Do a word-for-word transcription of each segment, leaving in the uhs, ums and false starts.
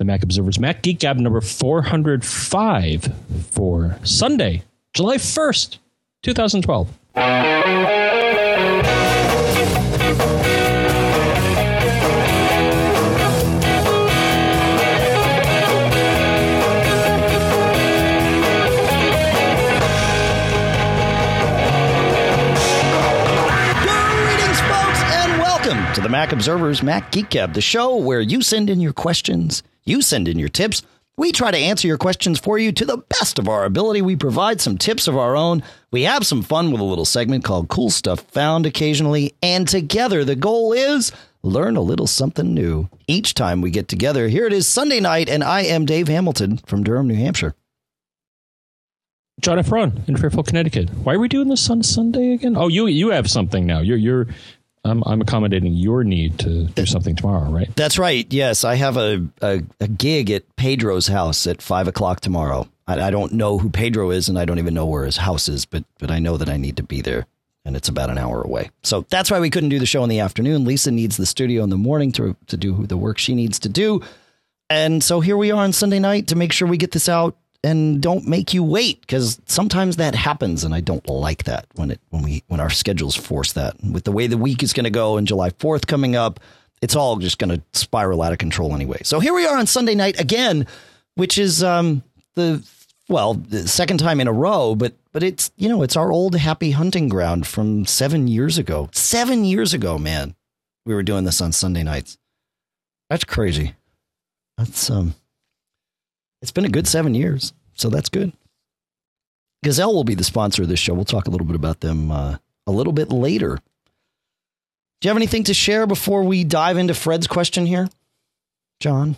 the Mac Observer's Mac Geek Gab number four hundred five for Sunday, July first, twenty twelve. To the Mac Observer's Mac Geek Gab, the show where you send in your questions, you send in your tips. We try to answer your questions for you to the best of our ability. We provide some tips of our own. We have some fun with a little segment called Cool Stuff Found occasionally. And together, the goal is learn a little something new each time we get together. Here it is Sunday night, and I am Dave Hamilton from Durham, New Hampshire. John F. Ron in Fairfield, Connecticut. Why are we doing this on Sunday again? Oh, you you have something now. You're you're. I'm, I'm accommodating your need to do something tomorrow, right? That's right. Yes, I have a, a, a gig at Pedro's house at five o'clock tomorrow. I, I don't know who Pedro is, and I don't even know where his house is, but but I know that I need to be there, and it's about an hour away. So that's why we couldn't do the show in the afternoon. Lisa needs the studio in the morning to to do the work she needs to do. And so here we are on Sunday night to make sure we get this out and don't make you wait, because sometimes that happens. And I don't like that when it when we when our schedules force that. And with the way the week is going to go and July fourth coming up, it's all just going to spiral out of control anyway. So here we are on Sunday night again, which is um, the well, the second time in a row. But but it's, you know, it's our old happy hunting ground from seven years ago. Seven years ago, man, we were doing this on Sunday nights. That's crazy. That's um. It's been a good seven years, so that's good. Gazelle will be the sponsor of this show. We'll talk a little bit about them uh, a little bit later. Do you have anything to share before we dive into Fred's question here, John?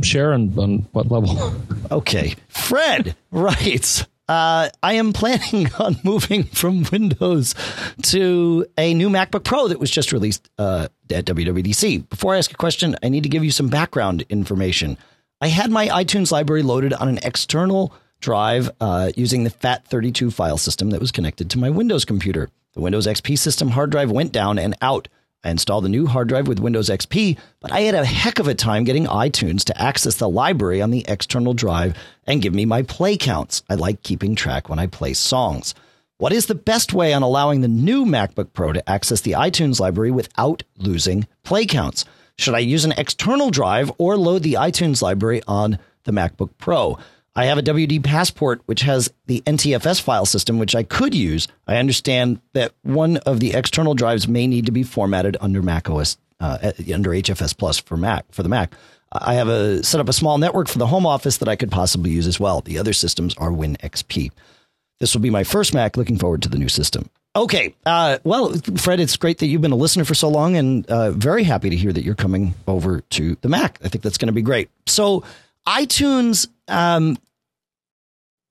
Share on, on what level? Okay. Fred writes, uh, I am planning on moving from Windows to a new MacBook Pro that was just released uh, at W W D C. Before I ask a question, I need to give you some background information. I had my iTunes library loaded on an external drive uh, using the FAT thirty-two file system that was connected to my Windows computer. The Windows X P system hard drive went down and out. I installed a new hard drive with Windows X P, but I had a heck of a time getting iTunes to access the library on the external drive and give me my play counts. I like keeping track when I play songs. What is the best way on allowing the new MacBook Pro to access the iTunes library without losing play counts? Should I use an external drive or load the iTunes library on the MacBook Pro? I have a W D Passport, which has the N T F S file system, which I could use. I understand that one of the external drives may need to be formatted under macOS, uh, under H F S plus for Mac, for the Mac. I have a set up a small network for the home office that I could possibly use as well. The other systems are WinXP. This will be my first Mac. Looking forward to the new system. OK, uh, well, Fred, it's great that you've been a listener for so long, and uh, very happy to hear that you're coming over to the Mac. I think that's going to be great. So iTunes um,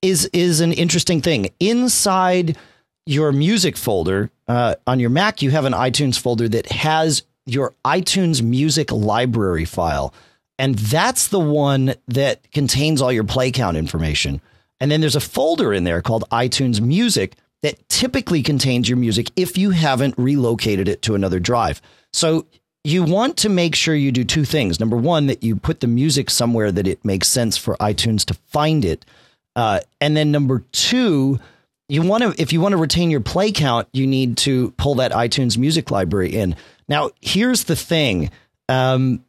is is an interesting thing. Inside your music folder uh, on your Mac, you have an iTunes folder that has your iTunes music library file. And that's the one that contains all your play count information. And then there's a folder in there called iTunes Music that typically contains your music if you haven't relocated it to another drive. So you want to make sure you do two things. Number one, that you put the music somewhere that it makes sense for iTunes to find it. Uh, and then number two, you want to, if you want to retain your play count, you need to pull that iTunes music library in. Now, here's the thing. Um,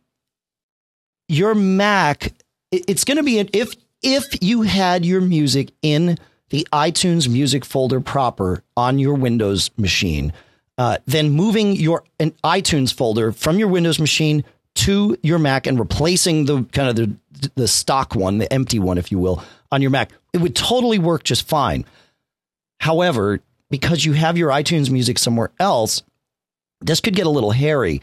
your Mac, it's going to be, an, if if you had your music in the iTunes music folder proper on your Windows machine, uh, then moving your an iTunes folder from your Windows machine to your Mac and replacing the kind of the, the stock one, the empty one, if you will, on your Mac, it would totally work just fine. However, because you have your iTunes music somewhere else, this could get a little hairy.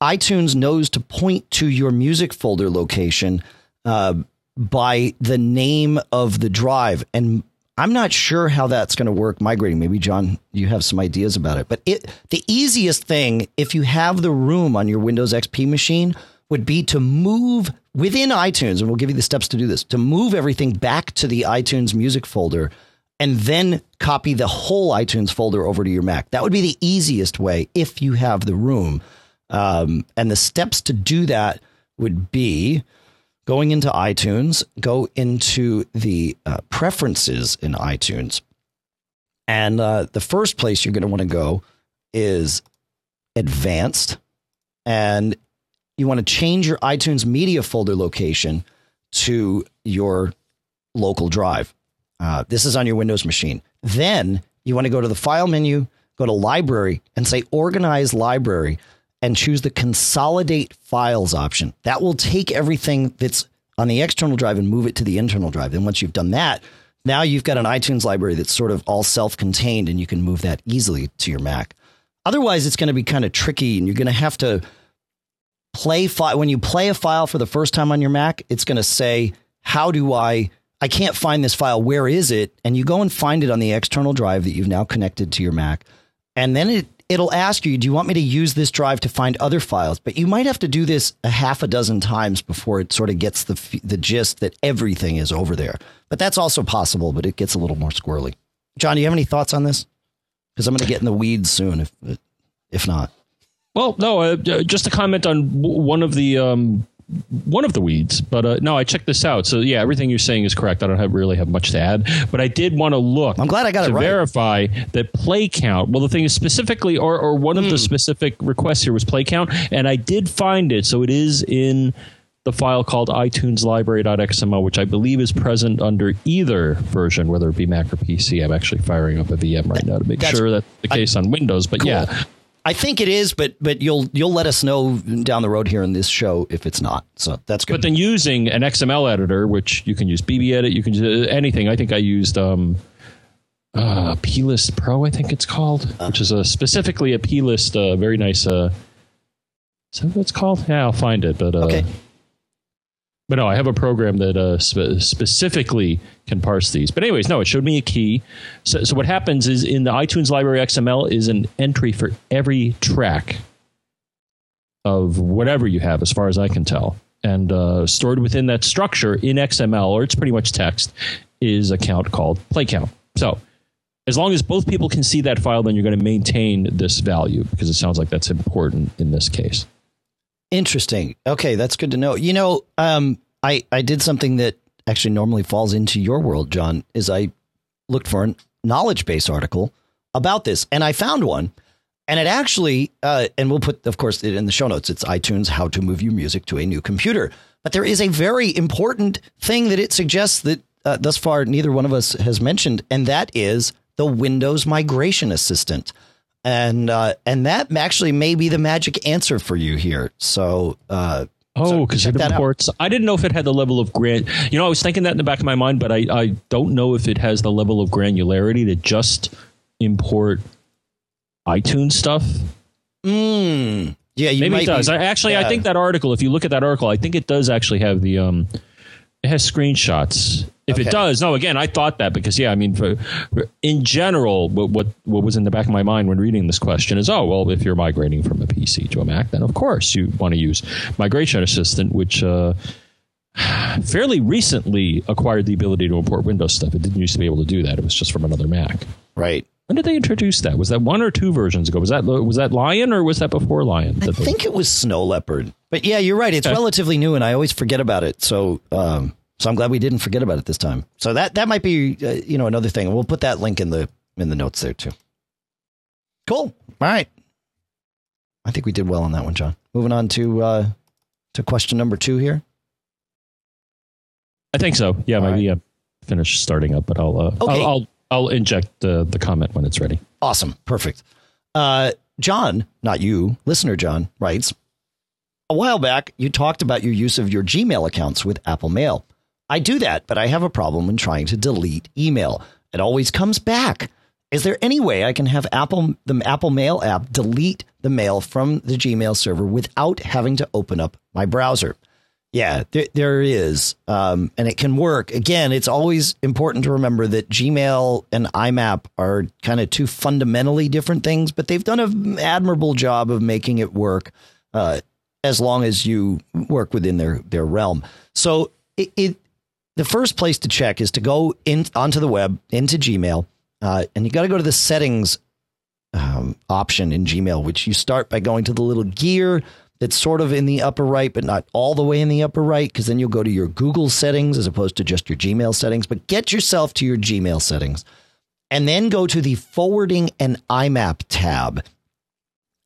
iTunes knows to point to your music folder location uh, by the name of the drive. And I'm not sure how that's going to work migrating. Maybe, John, you have some ideas about it. But it the easiest thing, if you have the room on your Windows X P machine, would be to move within iTunes. And we'll give you the steps to do this, to move everything back to the iTunes music folder and then copy the whole iTunes folder over to your Mac. That would be the easiest way if you have the room. Um, and the steps to do that would be going into iTunes, go into the uh, preferences in iTunes. And uh, the first place you're going to want to go is advanced. And you want to change your iTunes media folder location to your local drive. Uh, this is on your Windows machine. Then you want to go to the file menu, go to library and say organize library and choose the consolidate files option. That will take everything that's on the external drive and move it to the internal drive. And once you've done that, now you've got an iTunes library that's sort of all self-contained and you can move that easily to your Mac. Otherwise, it's going to be kind of tricky and you're going to have to play fi- when you play a file for the first time on your Mac, it's going to say, how do I I can't find this file. Where is it? And you go and find it on the external drive that you've now connected to your Mac. And then it, it'll ask you, do you want me to use this drive to find other files? But you might have to do this a half a dozen times before it sort of gets the the gist that everything is over there. But that's also possible, but it gets a little more squirrely. John, do you have any thoughts on this? Because I'm going to get in the weeds soon, if if not. Well, no, uh, just to comment on one of the... Um one of the weeds, but uh, no, I checked this out. So yeah, everything you're saying is correct. I don't have, really have much to add, but I did want to look. I'm glad I got to it right. Verify that play count. Well, the thing is specifically, or or one mm. of the specific requests here was play count, and I did find it. So it is in the file called iTunes library dot x m l, which I believe is present under either version, whether it be Mac or P C. I'm actually firing up a V M right now to make that's, sure that's the case I, on Windows. But cool. yeah. I think it is, but but you'll you'll let us know down the road here in this show if it's not. So that's good. But then using an X M L editor, which you can use B B Edit, you can use anything. I think I used um, uh, P-List Pro, I think it's called, uh, which is a, specifically a P-List, uh, very nice. Uh, is that what it's called? Yeah, I'll find it. But uh, okay. But no, I have a program that uh, spe- specifically can parse these. But anyways, no, it showed me a key. So, so what happens is in the iTunes Library X M L is an entry for every track of whatever you have, as far as I can tell. And uh, stored within that structure in X M L, or it's pretty much text, is a count called play count. So as long as both people can see that file, then you're going to maintain this value, because it sounds like that's important in this case. Interesting. Okay, that's good to know. You know, um, I, I did something that actually normally falls into your world, John, is I looked for a knowledge base article about this, and I found one. And it actually, uh, and we'll put, of course, it in the show notes. It's iTunes, how to move your music to a new computer. But there is a very important thing that it suggests that uh, thus far neither one of us has mentioned, and that is the Windows Migration Assistant. And uh, and that actually may be the magic answer for you here. So, uh, oh, because so it imports. Out. I didn't know if it had the level of gran. You know, I was thinking that in the back of my mind, but I, I don't know if it has the level of granularity to just import iTunes stuff. Mm. Yeah, you maybe might it does. Be, I, actually, yeah. I think that article. If you look at that article, I think it does actually have the. Um, it has screenshots. If okay. it does, no, again, I thought that because, yeah, I mean, for, for, in general, what, what what was in the back of my mind when reading this question is, oh, well, if you're migrating from a P C to a Mac, then of course you want to use Migration Assistant, which uh, fairly recently acquired the ability to import Windows stuff. It didn't used to be able to do that. It was just from another Mac. Right. When did they introduce that? Was that one or two versions ago? Was that was that Lion or was that before Lion? I think it was Snow Leopard. But yeah, you're right. It's okay. Relatively new and I always forget about it. So, um So I'm glad we didn't forget about it this time. So that that might be, uh, you know, another thing. We'll put that link in the in the notes there, too. Cool. All right. I think we did well on that one, John. Moving on to uh, to question number two here. I think so. Yeah, maybe right. uh, finish starting up, but I'll, uh, okay. I'll I'll I'll inject uh, the comment when it's ready. Awesome. Perfect. Uh, John, not you, listener John, writes, a while back, you talked about your use of your Gmail accounts with Apple Mail. I do that, but I have a problem when trying to delete email. It always comes back. Is there any way I can have Apple, the Apple Mail app delete the mail from the Gmail server without having to open up my browser? Yeah, there, there is. Um, and it can work. Again, it's always important to remember that Gmail and I M A P are kind of two fundamentally different things, but they've done an admirable job of making it work uh, as long as you work within their, their realm. So it, it the first place to check is to go in onto the web into Gmail uh, and you got to go to the settings um, option in Gmail, which you start by going to the little gear that's sort of in the upper right, but not all the way in the upper right, because then you'll go to your Google settings as opposed to just your Gmail settings. But get yourself to your Gmail settings and then go to the forwarding and I MAP tab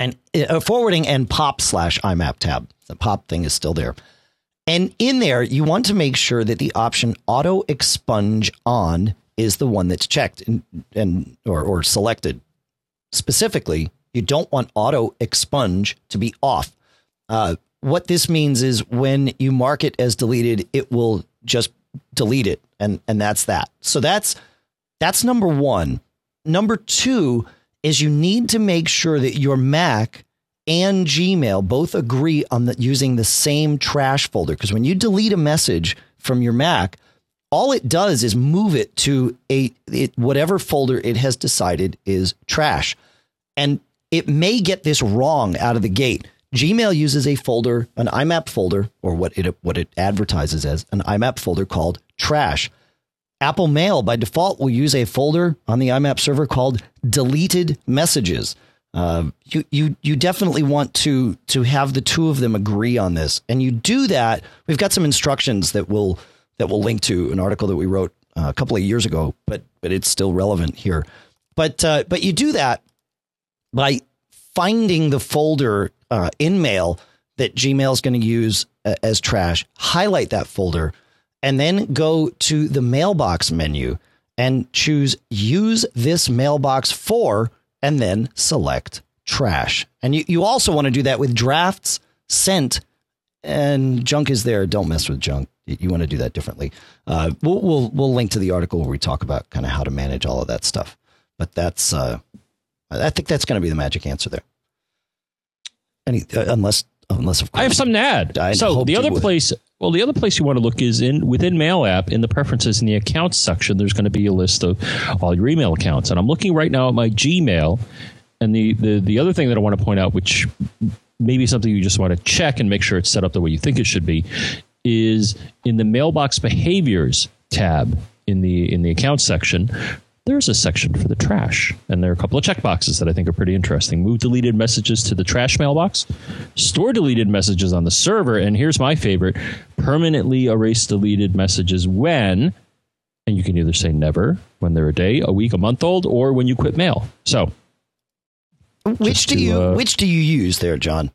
and uh, forwarding and pop slash I MAP tab. The pop thing is still there. And in there, you want to make sure that the option auto expunge on is the one that's checked and, and or, or selected. Specifically, you don't want auto expunge to be off. Uh, what this means is when you mark it as deleted, it will just delete it. And, and that's that. So that's that's number one. Number two is you need to make sure that your Mac and Gmail both agree on the, using the same trash folder, because when you delete a message from your Mac, all it does is move it to a it, whatever folder it has decided is trash. And it may get this wrong out of the gate. Gmail uses a folder, an I MAP folder, or what it what it advertises as an I MAP folder called trash. Apple Mail by default will use a folder on the I MAP server called deleted messages. Uh, you you you definitely want to to have the two of them agree on this, and you do that. We've got some instructions that will that will link to an article that we wrote a couple of years ago, but but it's still relevant here. But uh, but you do that by finding the folder uh, in Mail that Gmail is going to use uh, as trash. Highlight that folder, and then go to the mailbox menu and choose Use This Mailbox For. And then select trash. And you, you also want to do that with drafts, sent, and junk is there. Don't mess with junk. You want to do that differently. Uh, we'll, we'll we'll link to the article where we talk about kind of how to manage all of that stuff. But that's uh, I think that's going to be the magic answer there. Any uh, unless unless of course I have something to add. I so the other place. Well, the other place you want to look is in within Mail app in the preferences in the accounts section. There's going to be a list of all your email accounts. And I'm looking right now at my Gmail. And the, the, the other thing that I want to point out, which may be something you just want to check and make sure it's set up the way you think it should be, is in the mailbox behaviors tab in the in the accounts section. There's a section for the trash, and there are a couple of checkboxes that I think are pretty interesting. Move deleted messages to the trash mailbox, store deleted messages on the server, and here's my favorite, permanently erase deleted messages when, and you can either say never, when they're a day, a week, a month old, or when you quit Mail. So, which do to, you uh, which do you use there, John?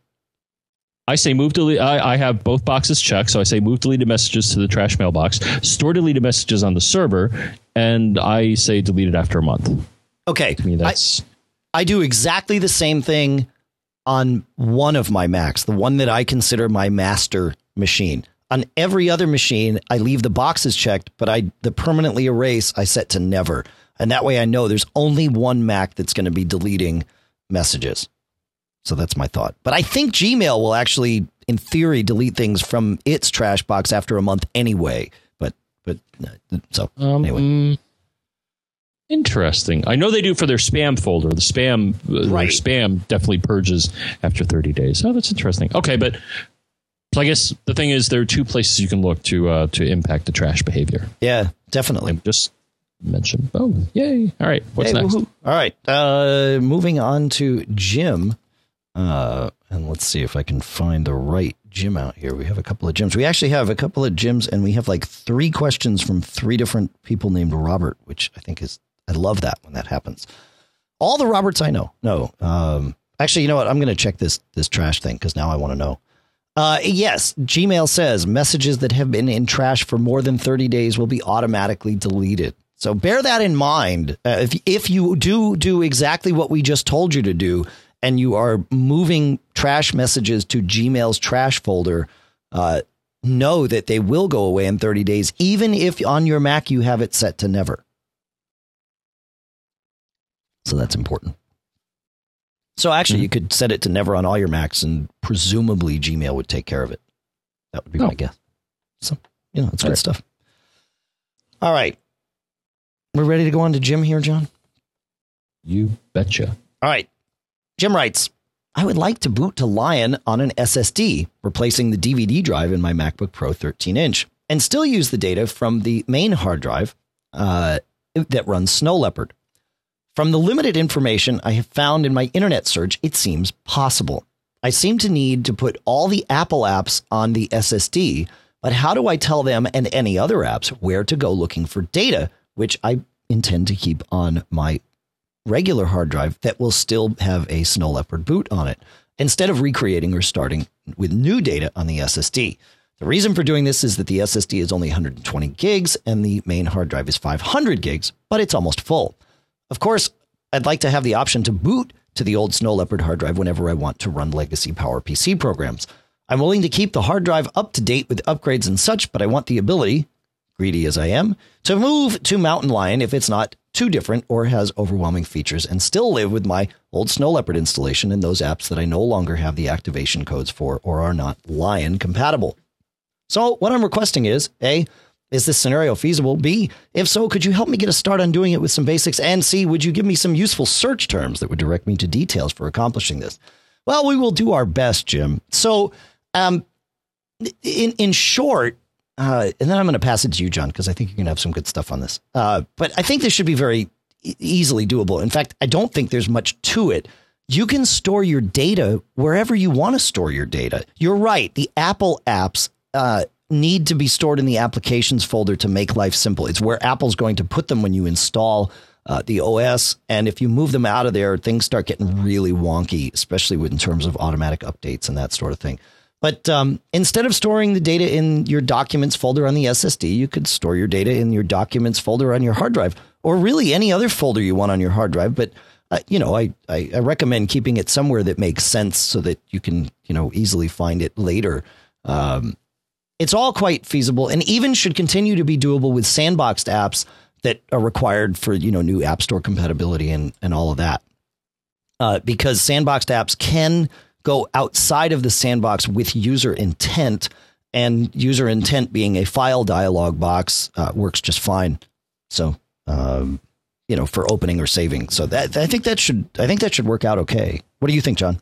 I say move delete. I, I have both boxes checked, so I say move deleted messages to the trash mailbox, store deleted messages on the server, and I say delete it after a month. Okay, to me, that's I, I do exactly the same thing on one of my Macs, the one that I consider my master machine. On every other machine, I leave the boxes checked, but I the permanently erase I set to never, and that way I know there's only one Mac that's going to be deleting messages. So that's my thought. But I think Gmail will actually, in theory, delete things from its trash box after a month anyway. But but so um, anyway. Interesting. I know they do for their spam folder. The spam right. spam definitely purges after thirty days. Oh, that's interesting. OK, but so I guess the thing is there are two places you can look to uh, to impact the trash behavior. Yeah, definitely. I'm just. Mention both. Yay. All right. What's hey, next? Woo-hoo. All right. Uh, moving on to Jim. Uh, and let's see if I can find the right Jim out here. We have a couple of Jims. We actually have a couple of Jims, and we have like three questions from three different people named Robert, which I think is, I love that when that happens. All the Roberts I know. No. Um, actually, you know what? I'm going to check this, this trash thing, because now I want to know. Uh, yes. Gmail says messages that have been in trash for more than thirty days will be automatically deleted. So bear that in mind. Uh, if if you do do exactly what we just told you to do, and you are moving trash messages to Gmail's trash folder, uh, know that they will go away in thirty days, even if on your Mac you have it set to never. So that's important. So actually, mm-hmm. you could set it to never on all your Macs, and presumably Gmail would take care of it. That would be oh. my guess. So, you know, it's all good right. stuff. All right. We're ready to go on to Jim here, John. You betcha. All right. Jim writes, I would like to boot to Lion on an S S D, replacing the D V D drive in my MacBook Pro thirteen inch, and still use the data from the main hard drive uh, that runs Snow Leopard. From the limited information I have found in my internet search, it seems possible. I seem to need to put all the Apple apps on the S S D, but how do I tell them and any other apps where to go looking for data, which I intend to keep on my regular hard drive that will still have a Snow Leopard boot on it, instead of recreating or starting with new data on the S S D? The reason for doing this is that the S S D is only one hundred twenty gigs and the main hard drive is five hundred gigs, but it's almost full. Of course, I'd like to have the option to boot to the old Snow Leopard hard drive whenever I want to run legacy PowerPC programs. I'm willing to keep the hard drive up to date with upgrades and such, but I want the ability, greedy as I am, to move to Mountain Lion if it's not too different or has overwhelming features, and still live with my old Snow Leopard installation and those apps that I no longer have the activation codes for or are not Lion compatible. So what I'm requesting is, A, is this scenario feasible? B, if so, could you help me get a start on doing it with some basics? And C, would you give me some useful search terms that would direct me to details for accomplishing this? Well, we will do our best, Jim. So um, in, in short, uh, and then I'm going to pass it to you, John, because I think you're going to have some good stuff on this. Uh, but I think this should be very e- easily doable. In fact, I don't think there's much to it. You can store your data wherever you want to store your data. You're right. The Apple apps Uh, need to be stored in the applications folder to make life simple. It's where Apple's going to put them when you install uh, the O S. And if you move them out of there, things start getting really wonky, especially with, in terms of automatic updates and that sort of thing. But um, instead of storing the data in your documents folder on the S S D, you could store your data in your documents folder on your hard drive, or really any other folder you want on your hard drive. But Uh, you know, I, I, I recommend keeping it somewhere that makes sense so that you can, you know, easily find it later. Um, it's all quite feasible and even should continue to be doable with sandboxed apps that are required for, you know, new App Store compatibility and, and all of that. Uh, because sandboxed apps can go outside of the sandbox with user intent, and user intent being a file dialog box uh, works just fine. So, um you know, for opening or saving. So that, I think that should, I think that should work out okay. What do you think, John?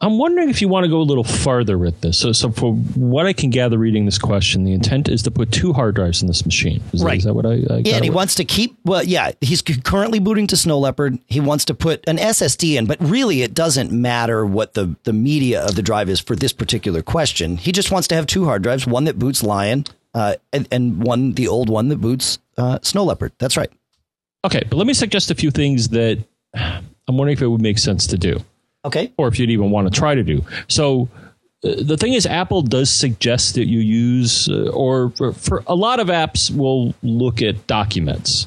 I'm wondering if you want to go a little farther with this. So, so for what I can gather reading this question, the intent is to put two hard drives in this machine. Is, right. that, is that what I, I got? Yeah, and he with? wants to keep, well, yeah, he's currently booting to Snow Leopard. He wants to put an S S D in, but really it doesn't matter what the, the media of the drive is for this particular question. He just wants to have two hard drives, one that boots Lion uh, and, and one, the old one that boots uh, Snow Leopard. That's right. Okay, but let me suggest a few things that I'm wondering if it would make sense to do. Okay. Or if you'd even want to try to do. So uh, the thing is, Apple does suggest that you use, uh, or for, for a lot of apps, will look at documents,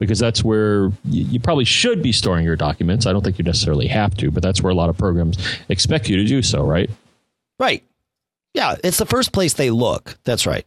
because that's where you, you probably should be storing your documents. I don't think you necessarily have to, but that's where a lot of programs expect you to do so, right? Right. Yeah, it's the first place they look. That's right.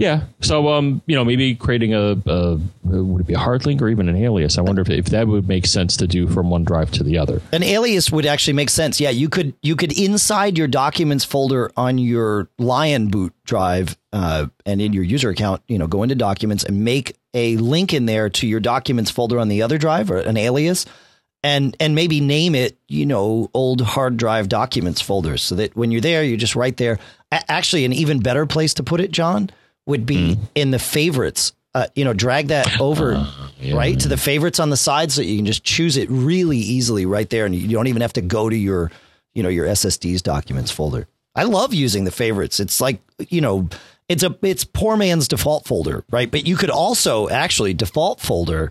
Yeah. So, um, you know, maybe creating a, a, would it be a hard link or even an alias? I wonder if, if that would make sense to do from one drive to the other. An alias would actually make sense. Yeah, you could you could inside your documents folder on your Lion boot drive uh, and in your user account, you know, go into documents and make a link in there to your documents folder on the other drive, or an alias, and and maybe name it, you know, old hard drive documents folder, so that when you're there, you're just right there. A- actually, an even better place to put it, John, would be mm. in the favorites, uh, you know, drag that over, uh, yeah, right, yeah. to the favorites on the side, so you can just choose it really easily right there. And you don't even have to go to your, you know, your S S D's documents folder. I love using the favorites. It's like, you know, it's a, it's poor man's default folder, right? But you could also actually, default folder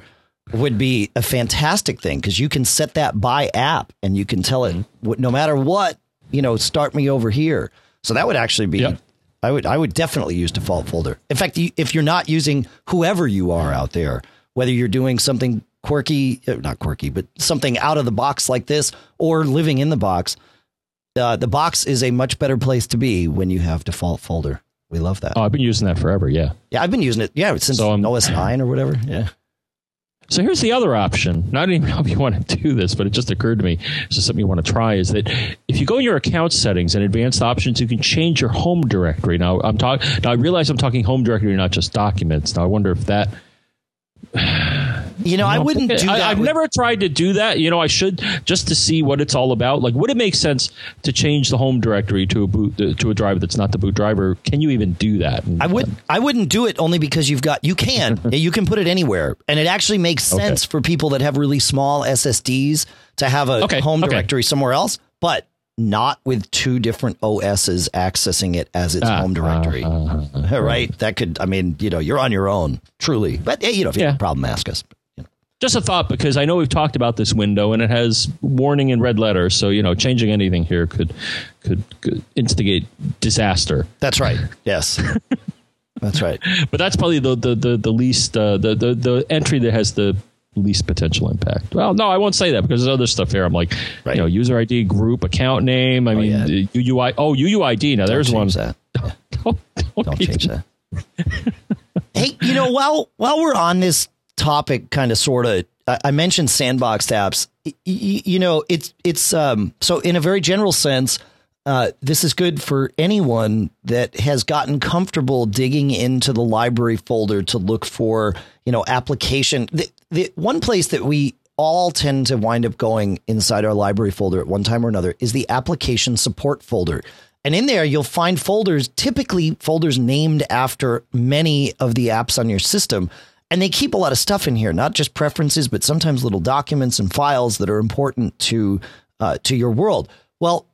would be a fantastic thing, because you can set that by app and you can tell it, mm. no matter what, you know, start me over here. So that would actually be, yep. I would I would definitely use default folder. In fact, if you're not using, whoever you are out there, whether you're doing something quirky, not quirky, but something out of the box like this, or living in the box, uh, the box is a much better place to be when you have default folder. We love that. Oh, I've been using that forever. Yeah. Yeah, I've been using it. Yeah, since so O S nine or whatever. Yeah. So here's the other option. Now, I don't even know if you want to do this, but it just occurred to me. It's just something you want to try, is that if you go in your account settings and advanced options, you can change your home directory. Now, I'm talking. Now I realize I'm talking home directory, not just documents. Now, I wonder if that You know, no, I wouldn't do I, that. I've with, never tried to do that. You know, I should, just to see what it's all about. Like, would it make sense to change the home directory to a boot to a driver that's not the boot driver? Can you even do that? I would. I wouldn't do it only because you've got. You can. You can put it anywhere, and it actually makes sense okay. for people that have really small S S Ds to have a okay. home directory okay. somewhere else, but not with two different O S's accessing it as its ah, home directory. Uh, uh, uh, uh, right. That could. I mean, you know, you're on your own, truly. But hey, you know, if you yeah. have a problem, ask us. Just a thought, because I know we've talked about this window and it has warning in red letters. So, you know, changing anything here could could, could instigate disaster. That's right. Yes, that's right. But that's probably the the, the, the least uh, the, the, the entry that has the least potential impact. Well, no, I won't say that because there's other stuff here. I'm like, right. you know, user I D, group, account name. I oh, mean, yeah. U U I D. Oh, U U I D. Now, don't there's one. That. Don't, don't, don't, don't change that. Hey, you know, while while we're on this topic, kind of sort of, I mentioned sandboxed apps. Y- y- you know, it's it's um so in a very general sense, uh this is good for anyone that has gotten comfortable digging into the library folder to look for, you know, application. The, the one place that we all tend to wind up going inside our library folder at one time or another is the application support folder. And in there, you'll find folders, typically folders named after many of the apps on your system. And they keep a lot of stuff in here, not just preferences, but sometimes little documents and files that are important to uh, to your world. Well,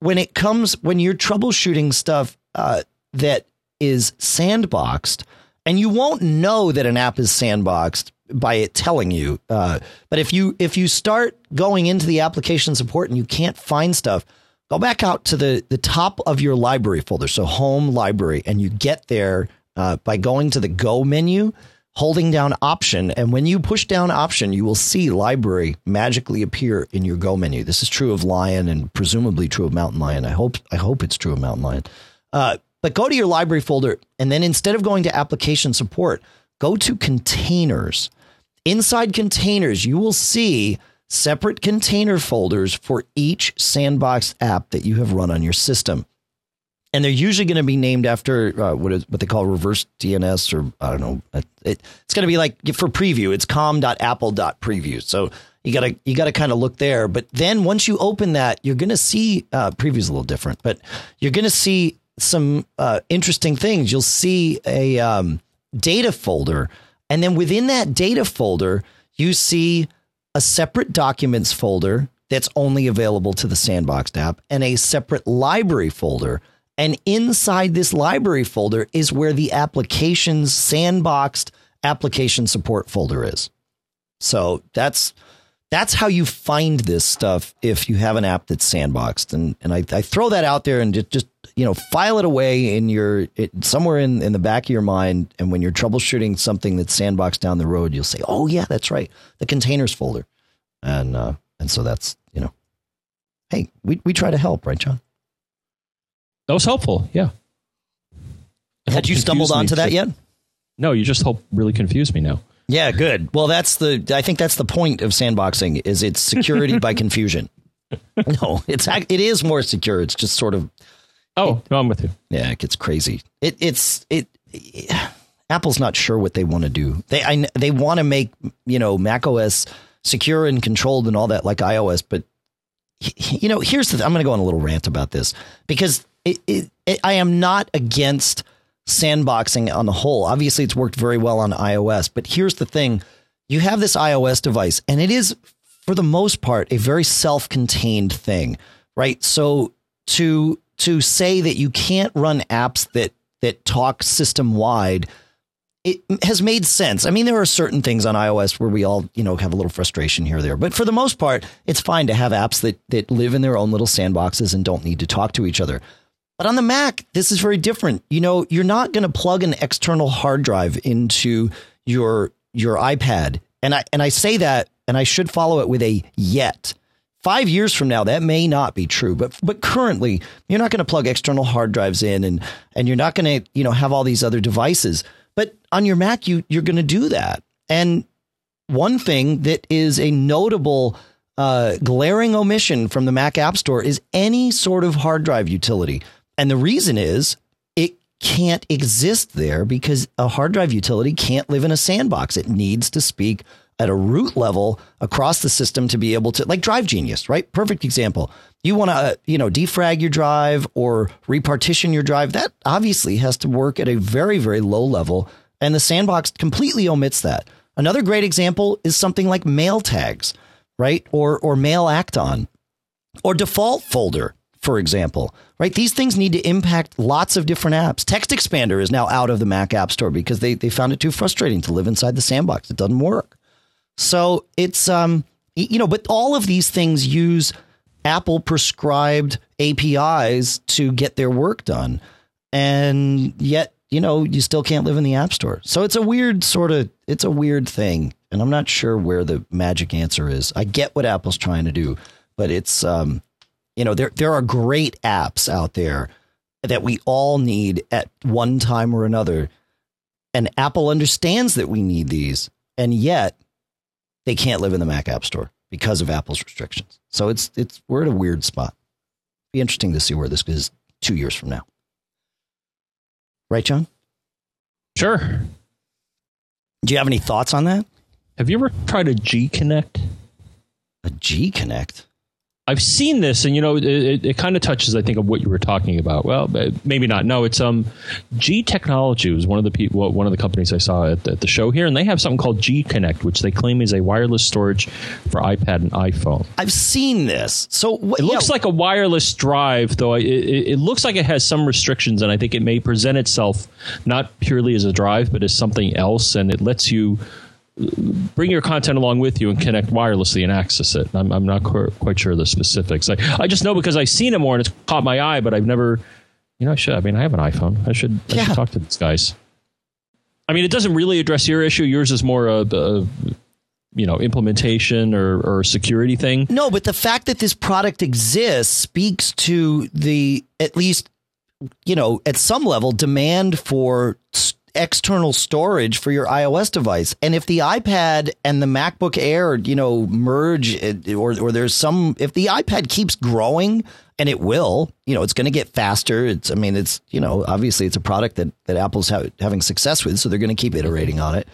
when it comes when you're troubleshooting stuff uh, that is sandboxed, and you won't know that an app is sandboxed by it telling you. Uh, but if you if you start going into the application support and you can't find stuff, go back out to the, the top of your library folder. So home library, and you get there uh, by going to the Go menu, holding down option, and when you push down option, you will see library magically appear in your Go menu. This is true of Lion and presumably true of Mountain Lion. I hope I hope it's true of Mountain Lion. Uh, but go to your library folder, and then instead of going to application support, go to containers. Inside containers, you will see separate container folders for each sandboxed app that you have run on your system. And they're usually going to be named after uh, what is what they call reverse D N S, or I don't know. It, it's going to be like for preview. It's com dot apple dot preview. So you got to you got to kind of look there. But then once you open that, you're going to see uh, preview's a little different, but you're going to see some uh, interesting things. You'll see a um, data folder. And then within that data folder, you see a separate documents folder that's only available to the sandboxed app, and a separate library folder. And inside this library folder is where the application's sandboxed application support folder is. So that's that's how you find this stuff if you have an app that's sandboxed. And and I, I throw that out there and just, just you know, file it away in your it, somewhere in, in the back of your mind. And when you're troubleshooting something that's sandboxed down the road, you'll say, oh, yeah, that's right, the containers folder. And uh, and so that's, you know, hey, we, we try to help. Right, John? That was helpful. Yeah. Had you stumbled onto that yet? No, you just helped really confuse me now. Yeah, good. Well, that's the I think that's the point of sandboxing, is it's security by confusion. No, it's it is more secure. It's just sort of. Oh, it, no, I'm with you. Yeah, it gets crazy. It it's it. it Apple's not sure what they want to do. They I, they want to make, you know, macOS secure and controlled and all that, like iOS. But, you know, here's the th- I'm going to go on a little rant about this because. It, it, it, I am not against sandboxing on the whole. Obviously, it's worked very well on iOS. But here's the thing. You have this iOS device, and it is, for the most part, a very self-contained thing, right? So to to say that you can't run apps that that talk system-wide, it has made sense. I mean, there are certain things on iOS where we all, you know, have a little frustration here or there. But for the most part, it's fine to have apps that that live in their own little sandboxes and don't need to talk to each other. But on the Mac, this is very different. You know, you're not going to plug an external hard drive into your your iPad. And I and I say that, and I should follow it with a yet. Five years from now, that may not be true. But but currently, you're not going to plug external hard drives in, and and you're not going to, you know, have all these other devices. But on your Mac, you you're going to do that. And one thing that is a notable uh, glaring omission from the Mac App Store is any sort of hard drive utility. And the reason is it can't exist there because a hard drive utility can't live in a sandbox. It needs to speak at a root level across the system to be able to, like Drive Genius, right? Perfect example. You want to, uh, you know, defrag your drive or repartition your drive. That obviously has to work at a very, very low level. And the sandbox completely omits that. Another great example is something like mail tags, right? Or, or mail acton or default folder, for example, right? These things need to impact lots of different apps. Text Expander is now out of the Mac App Store because they, they found it too frustrating to live inside the sandbox. It doesn't work. So it's, um, you know, but all of these things use Apple prescribed A P Is to get their work done. And yet, you know, you still can't live in the App Store. So it's a weird sort of, it's a weird thing. And I'm not sure where the magic answer is. I get what Apple's trying to do, but it's, um, you know, there there are great apps out there that we all need at one time or another. And Apple understands that we need these. And yet they can't live in the Mac App Store because of Apple's restrictions. So it's it's we're at a weird spot. Be interesting to see where this is two years from now. Right, John? Sure. Do you have any thoughts on that? Have you ever tried a G-Connect? A G-Connect? I've seen this, and, you know, it, it, it kind of touches, I think, of what you were talking about. Well, maybe not. No, it's um, G Technology was one of the pe- well, one of the companies I saw at, at the show here, and they have something called G Connect, which they claim is a wireless storage for iPad and iPhone. I've seen this. So wh- it looks yeah. like a wireless drive, though. It, it, it looks like it has some restrictions, and I think it may present itself not purely as a drive, but as something else, and it lets you bring your content along with you and connect wirelessly and access it. I'm, I'm not qu- quite sure of the specifics. I, I just know because I've seen it more and it's caught my eye, but I've never, you know, I should, I mean, I have an iPhone. I should, I yeah. should talk to these guys. I mean, it doesn't really address your issue. Yours is more a, a you know, implementation or, or security thing. No, but the fact that this product exists speaks to the, at least, you know, at some level, demand for st- external storage for your iOS device. And if the iPad and the MacBook Air, you know, merge, or or there's some, if the iPad keeps growing, and it will, you know, it's going to get faster. It's, I mean, it's, you know, obviously it's a product that, that Apple's ha- having success with. So they're going to keep iterating on it.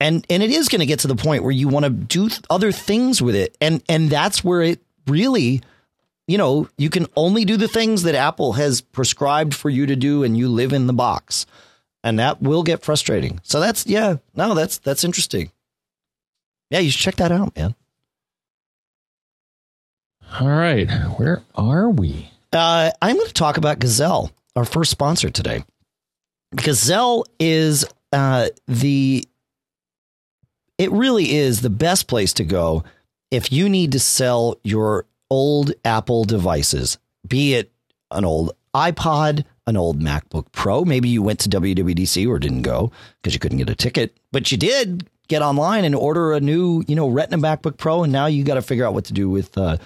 And, and it is going to get to the point where you want to do th- other things with it. And, and that's where it really, you know, you can only do the things that Apple has prescribed for you to do, and you live in the box. And that will get frustrating. So that's, yeah, no, that's, that's interesting. Yeah, you should check that out, man. All right. Where are we? Uh, I'm going to talk about Gazelle, our first sponsor today. Gazelle is uh, the, it really is the best place to go if you need to sell your old Apple devices, be it an old iPod, an old MacBook Pro. Maybe you went to W W D C or didn't go because you couldn't get a ticket, but you did get online and order a new, you know, Retina MacBook Pro. And now you got to figure out what to do with, uh,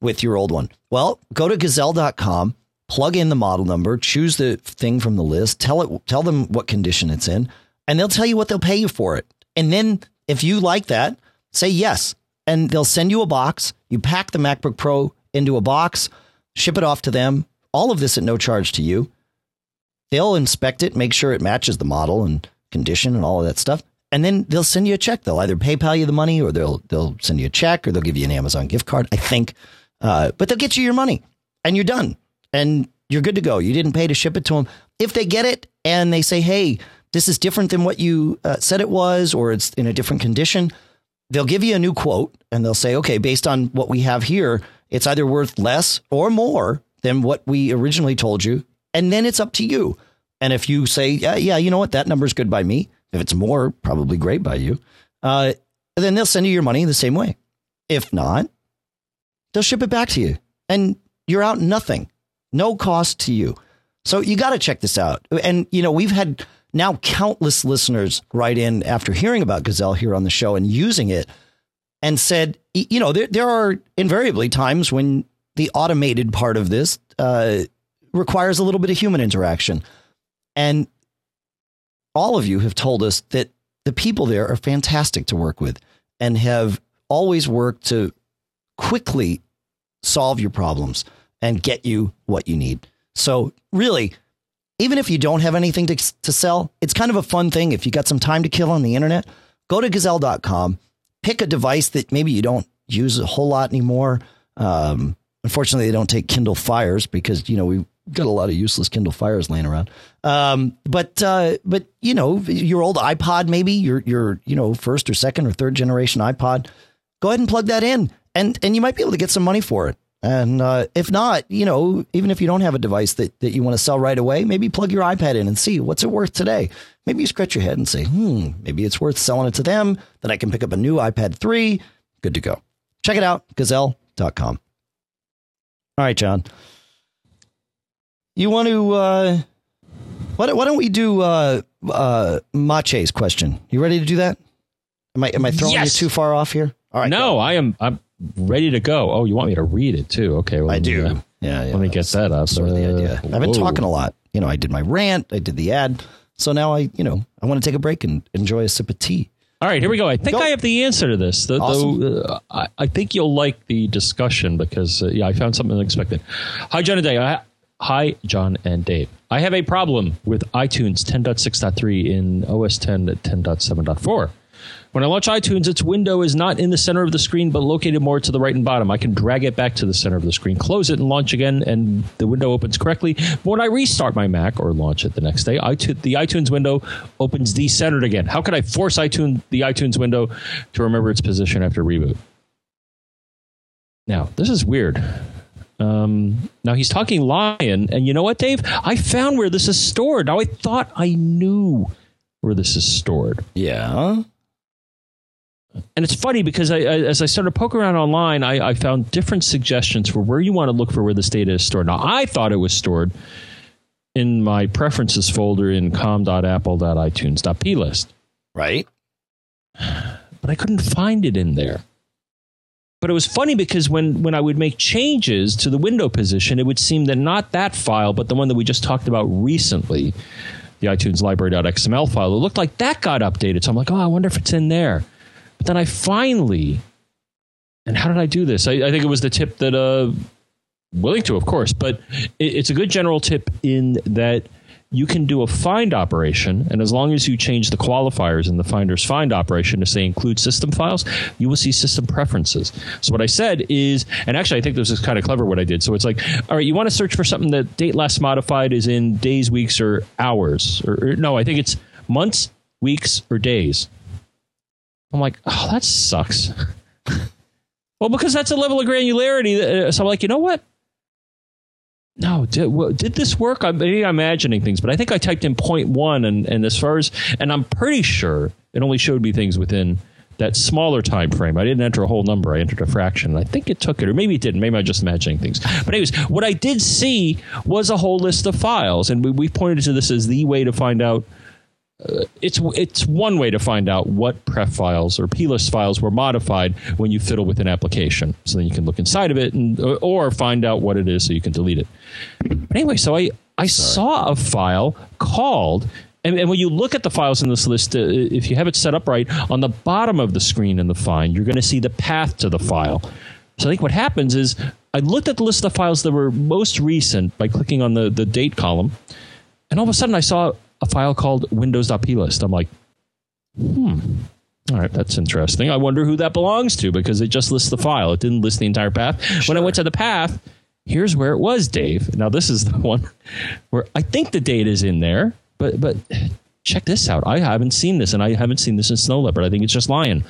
with your old one. Well, go to gazelle dot com, plug in the model number, choose the thing from the list, tell it, tell them what condition it's in, and they'll tell you what they'll pay you for it. And then if you like that, say yes, and they'll send you a box. You pack the MacBook Pro into a box, ship it off to them. All of this at no charge to you. They'll inspect it, make sure it matches the model and condition and all of that stuff. And then they'll send you a check. They'll either PayPal you the money, or they'll they'll send you a check, or they'll give you an Amazon gift card, I think. Uh, but they'll get you your money and you're done and you're good to go. You didn't pay to ship it to them. If they get it and they say, hey, this is different than what you uh, said it was, or it's in a different condition, they'll give you a new quote and they'll say, OK, based on what we have here, it's either worth less or more than what we originally told you. And then it's up to you. And if you say, yeah, yeah, you know what, that number's good by me. If it's more, probably great by you. Uh, then they'll send you your money the same way. If not, they'll ship it back to you and you're out nothing, no cost to you. So you got to check this out. And, you know, we've had now countless listeners write in after hearing about Gazelle here on the show and using it, and said, you know, there, there are invariably times when the automated part of this, uh, requires a little bit of human interaction. And all of you have told us that the people there are fantastic to work with and have always worked to quickly solve your problems and get you what you need. So really, even if you don't have anything to, to sell, it's kind of a fun thing. If you got some time to kill on the internet, go to gazelle dot com, pick a device that maybe you don't use a whole lot anymore. Um, unfortunately, they don't take Kindle Fires because, you know, we got a lot of useless Kindle Fires laying around. Um, but, uh, but, you know, your old iPod, maybe your, your, you know, first or second or third generation iPod, go ahead and plug that in and, and you might be able to get some money for it. And uh, if not, you know, even if you don't have a device that, that you want to sell right away, maybe plug your iPad in and see what's it worth today. Maybe you scratch your head and say, hmm, maybe it's worth selling it to them. Then I can pick up a new iPad three. Good to go. Check it out. Gazelle dot com. All right, John. You want to, uh, why, why don't we do uh, uh, Mache's question? You ready to do that? Am I, am I throwing yes. you too far off here? All right. No, I am. I'm ready to go. Oh, you want me to read it too? Okay. Well, I do. Yeah. yeah, yeah let me get that up. Sort of the idea. I've been Whoa. talking a lot. You know, I did my rant. I did the ad. So now I, you know, I want to take a break and enjoy a sip of tea. All right, here we go. I think go. I have the answer to this. The, awesome. the, uh, I, I think you'll like the discussion because uh, yeah, I found something unexpected. Hi, John and Dave. I, hi, John and Dave. I have a problem with iTunes ten point six point three in O S ten at ten point seven point four. When I launch iTunes, its window is not in the center of the screen, but located more to the right and bottom. I can drag it back to the center of the screen, close it, and launch again, and the window opens correctly. But when I restart my Mac or launch it the next day, iTunes, the iTunes window opens decentered again. How could I force iTunes, the iTunes window to remember its position after reboot? Now, this is weird. Um, now, he's talking Lion, and you know what, Dave? I found where this is stored. Now, I thought I knew where this is stored. Yeah. And it's funny because I, I, as I started poking around online, I, I found different suggestions for where you want to look for where this data is stored. Now, I thought it was stored in my preferences folder in com dot apple dot itunes dot plist. Right. But I couldn't find it in there. But it was funny because when, when I would make changes to the window position, it would seem that not that file, but the one that we just talked about recently, the iTunes library dot x m l file, it looked like that got updated. So I'm like, oh, I wonder if it's in there. But then I finally, and how did I do this? I, I think it was the tip that, uh, willing to, of course, but it, it's a good general tip in that you can do a find operation. And as long as you change the qualifiers in the finder's find operation to say include system files, you will see system preferences. So what I said is, and actually I think this is kind of clever what I did. So it's like, all right, you want to search for something that date last modified is in days, weeks, or hours. Or, or no, I think it's months, weeks, or days. I'm like, oh, that sucks. Well, because that's a level of granularity. That, uh, so I'm like, you know what? No, did, well, did this work? I, maybe I'm imagining things, but I think I typed in point one, and, and as far as, and I'm pretty sure it only showed me things within that smaller time frame. I didn't enter a whole number. I entered a fraction. I think it took it, or maybe it didn't. Maybe I'm just imagining things. But anyways, what I did see was a whole list of files, and we, we pointed to this as the way to find out. Uh, it's it's one way to find out what pref files or plist files were modified when you fiddle with an application. So then you can look inside of it and or find out what it is so you can delete it. But anyway, so I, I saw a file called, and, and when you look at the files in this list, uh, if you have it set up right, on the bottom of the screen in the find, you're going to see the path to the file. So I think what happens is I looked at the list of files that were most recent by clicking on the, the date column, and all of a sudden I saw a file called windows dot plist. I'm like, hmm, all right, that's interesting. I wonder who that belongs to because it just lists the file. It didn't list the entire path. Sure. When I went to the path, here's where it was, Dave. Now, this is the one where I think the date is in there, but but check this out. I haven't seen this, and I haven't seen this in Snow Leopard. I think it's just Lion.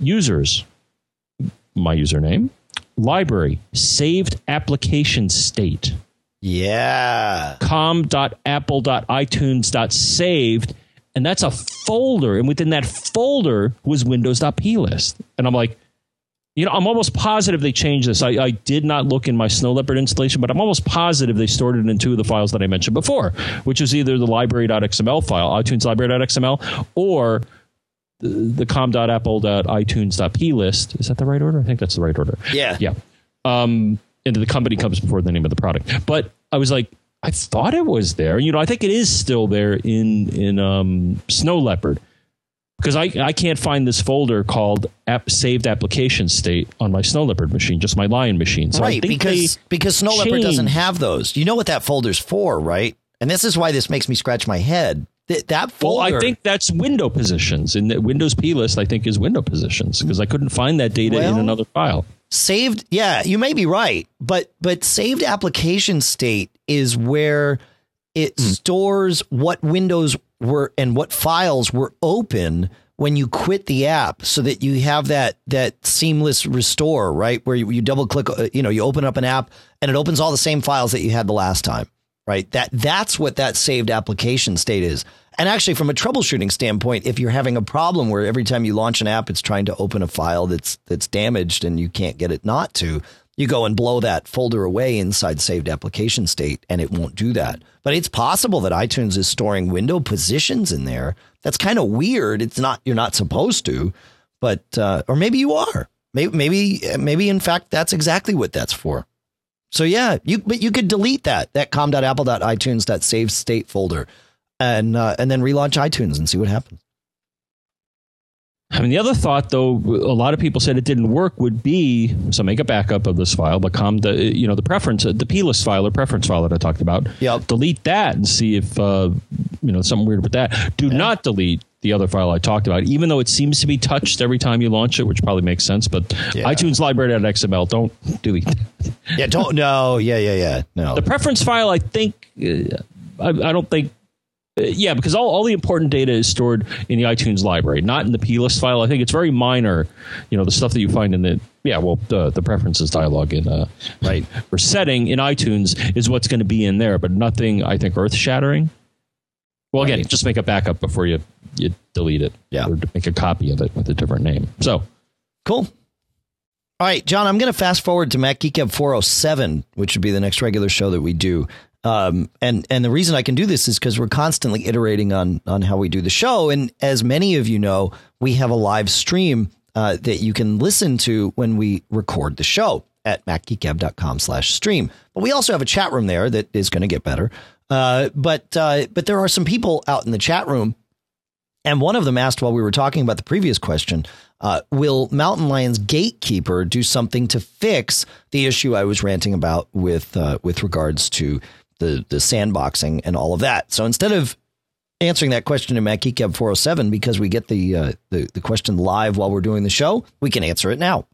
Users, my username, library, saved application state. Yeah. com dot apple dot itunes dot saved. And that's a folder. And within that folder was windows dot plist. And I'm like, you know, I'm almost positive they changed this. I, I did not look in my Snow Leopard installation, but I'm almost positive they stored it in two of the files that I mentioned before, which is either the library dot x m l file, iTunes library dot x m l, or the, the com dot apple dot itunes dot plist. Is that the right order? I think that's the right order. Yeah. Yeah. Um, and the company comes before the name of the product. But I was like, I thought it was there. You know, I think it is still there in in um, Snow Leopard because I, I can't find this folder called app saved application state on my Snow Leopard machine, just my Lion machine. So right, I think because because Snow changed. Leopard doesn't have those. You know what that folder's for, right? And this is why this makes me scratch my head Th- that folder. Well, I think that's window positions. In the Windows P list, I think is window positions because I couldn't find that data well, in another file. Saved. Yeah, you may be right, but but saved application state is where it mm. stores what windows were and what files were open when you quit the app, so that you have that that seamless restore, right? Where you, you double click, you know, you open up an app and it opens all the same files that you had the last time. Right. That that's what that saved application state is. And actually, from a troubleshooting standpoint, if you're having a problem where every time you launch an app, it's trying to open a file that's that's damaged and you can't get it not to, you go and blow that folder away inside saved application state and it won't do that. But it's possible that iTunes is storing window positions in there. That's kind of weird. It's not you're not supposed to, but uh, or maybe you are. Maybe maybe maybe, in fact, that's exactly what that's for. So, yeah, you but you could delete that, that com dot apple dot i tunes dot save state folder and uh, and then relaunch iTunes and see what happens. I mean, the other thought, though, a lot of people said it didn't work would be, so make a backup of this file, but com the, you know, the preference, the plist file or preference file that I talked about. Yep. Delete that and see if, uh, you know, something weird with that. Do yeah. not delete the other file I talked about, even though it seems to be touched every time you launch it, which probably makes sense. But yeah. iTunes library dot x m l, don't delete. yeah, don't. No. Yeah, yeah, yeah. No. The preference file, I think, uh, I, I don't think. Yeah, because all, all the important data is stored in the iTunes library, not in the plist file. I think it's very minor, you know, the stuff that you find in the, yeah, well, the, the preferences dialog in, uh, right, for setting in iTunes is what's going to be in there, but nothing, I think, earth-shattering. Well, again, right. just make a backup before you, you delete it. Yeah. Or make a copy of it with a different name. So, cool. All right, John, I'm going to fast forward to Mac Geek Gab four oh seven, which would be the next regular show that we do. Um, and, and the reason I can do this is because we're constantly iterating on, on how we do the show. And as many of you know, we have a live stream uh, that you can listen to when we record the show at mac geek gab dot com slash stream. But we also have a chat room there that is going to get better. Uh, but uh, but there are some people out in the chat room. And one of them asked while we were talking about the previous question, uh, will Mountain Lion's gatekeeper do something to fix the issue I was ranting about with uh, with regards to the the sandboxing and all of that. So instead of answering that question in Mac Geek Gab four oh seven, because we get the, uh, the, the question live while we're doing the show, we can answer it now.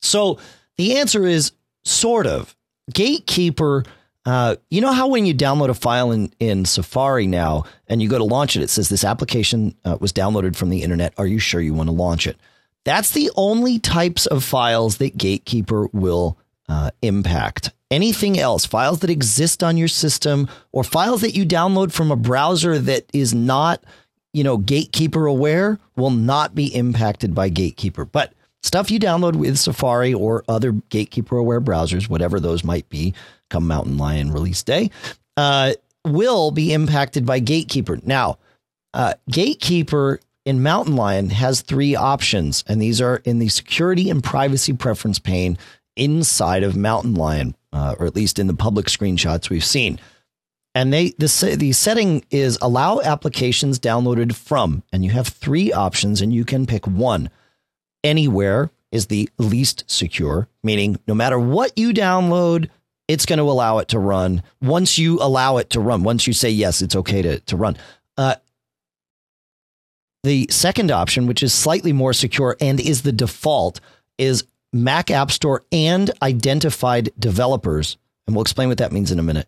So the answer is sort of gatekeeper. Uh, you know how when you download a file in, in Safari now and you go to launch it, it says this application uh, was downloaded from the internet. Are you sure you want to launch it? That's the only types of files that gatekeeper will uh, impact. Anything else, files that exist on your system or files that you download from a browser that is not, you know, gatekeeper aware will not be impacted by gatekeeper. But stuff you download with Safari or other gatekeeper aware browsers, whatever those might be, come Mountain Lion release day, uh, will be impacted by gatekeeper. Now, uh, gatekeeper in Mountain Lion has three options, and these are in the security and privacy preference pane inside of Mountain Lion. Uh, or at least in the public screenshots we've seen. And they the, the setting is allow applications downloaded from, and you have three options and you can pick one. Anywhere is the least secure, meaning no matter what you download, it's going to allow it to run. Once you allow it to run, once you say, yes, it's okay to, to run. Uh, the second option, which is slightly more secure and is the default, is Mac App Store and identified developers. And we'll explain what that means in a minute.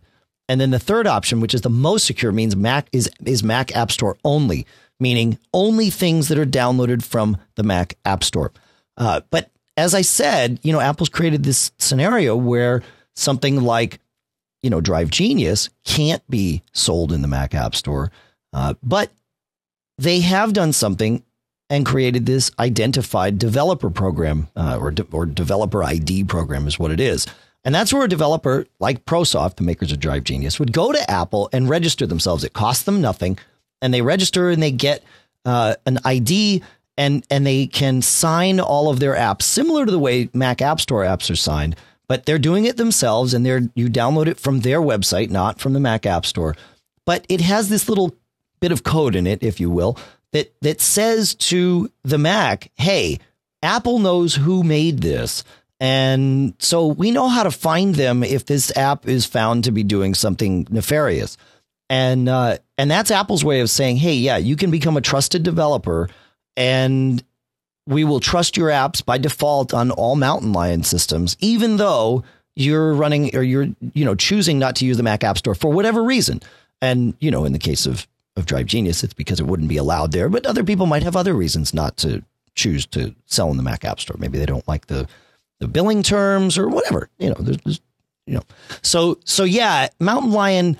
And then the third option, which is the most secure, means Mac is, is Mac App Store only, meaning only things that are downloaded from the Mac App Store. Uh, but as I said, you know, Apple's created this scenario where something like, you know, Drive Genius can't be sold in the Mac App Store. Uh, but they have done something and created this identified developer program uh, or, de- or developer I D program is what it is. And that's where a developer like ProSoft, the makers of Drive Genius, would go to Apple and register themselves. It costs them nothing. And they register and they get uh, an I D and, and they can sign all of their apps similar to the way Mac App Store apps are signed, but they're doing it themselves. And they're, you download it from their website, not from the Mac App Store, but it has this little bit of code in it, if you will, that that says to the Mac, hey, Apple knows who made this. And so we know how to find them if this app is found to be doing something nefarious. And uh, and that's Apple's way of saying, hey, yeah, you can become a trusted developer and we will trust your apps by default on all Mountain Lion systems, even though you're running or you're, you know, choosing not to use the Mac App Store for whatever reason. And, you know, in the case of of Drive Genius, it's because it wouldn't be allowed there. But other people might have other reasons not to choose to sell in the Mac App Store. Maybe they don't like the, the billing terms or whatever, you know, there's, there's, you know, so, so yeah, Mountain Lion,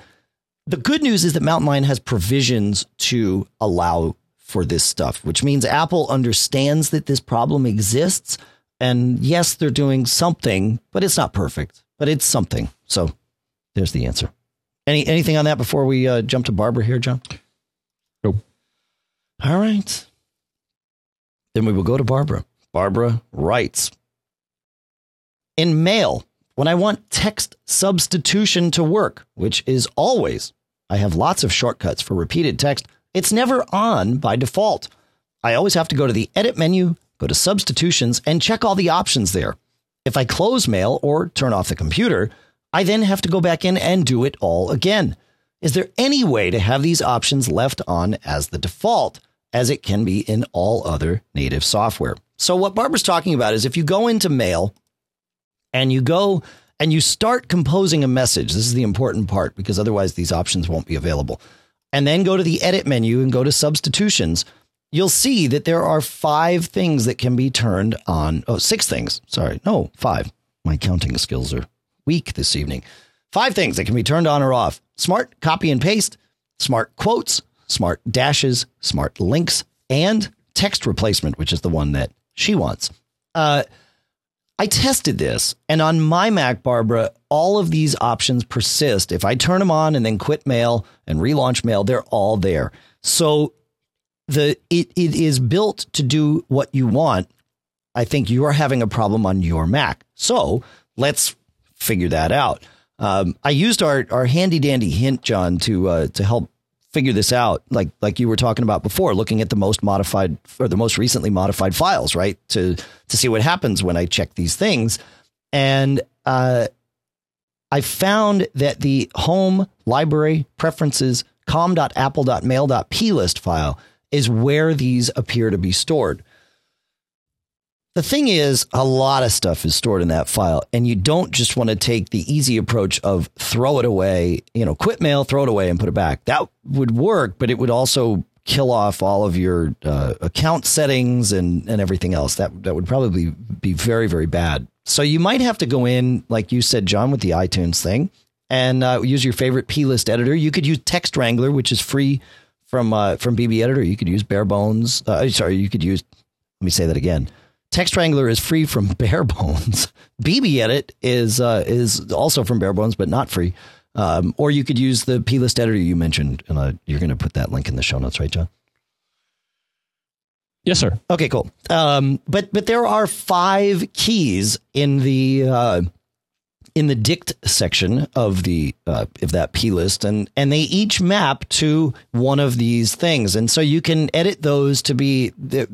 the good news is that Mountain Lion has provisions to allow for this stuff, which means Apple understands that this problem exists. And yes, they're doing something, but it's not perfect, but it's something. So there's the answer. Any, anything on that before we uh, jump to Barbara here, John? Nope. All right. Then we will go to Barbara. Barbara writes, in Mail, when I want text substitution to work, which is always, I have lots of shortcuts for repeated text. It's never on by default. I always have to go to the edit menu, go to substitutions, and check all the options there. If I close Mail or turn off the computer, I then have to go back in and do it all again. Is there any way to have these options left on as the default, as it can be in all other native software? So what Barbara's talking about is if you go into Mail and you go and you start composing a message, this is the important part because otherwise these options won't be available, and then go to the edit menu and go to substitutions, you'll see that there are five things that can be turned on. Oh, six things. Sorry. No, five. My counting skills are weak this evening. Five things that can be turned on or off. Smart copy and paste, smart quotes, smart dashes, smart links, and text replacement, which is the one that she wants. Uh, I tested this, and on my Mac, Barbara, all of these options persist. If I turn them on and then quit Mail and relaunch Mail, they're all there. So the it, it is built to do what you want. I think you are having a problem on your Mac. So let's figure that out. Um, I used our, our handy dandy hint, John, to uh, to help figure this out. Like like you were talking about before, looking at the most modified or the most recently modified files, right? To to see what happens when I check these things. And uh, I found that the home library preferences com dot apple dot mail dot plist file is where these appear to be stored. The thing is, a lot of stuff is stored in that file, and you don't just want to take the easy approach of throw it away, you know, quit Mail, throw it away and put it back. That would work, but it would also kill off all of your uh, account settings and, and everything else. That that would probably be very, very bad. So you might have to go in, like you said, John, with the iTunes thing and uh, use your favorite plist editor. You could use Text Wrangler, which is free from uh, from B B Editor. You could use Barebones. Uh, sorry, you could use. Let me say that again. Text Wrangler is free from Barebones. B B Edit is uh, is also from Barebones, but not free. Um, or you could use the plist editor you mentioned, and uh, you're going to put that link in the show notes, right, John? Yes, sir. Okay, cool. Um, but but there are five keys in the uh, in the dict section of the uh, of that plist, and and they each map to one of these things, and so you can edit those to be. The,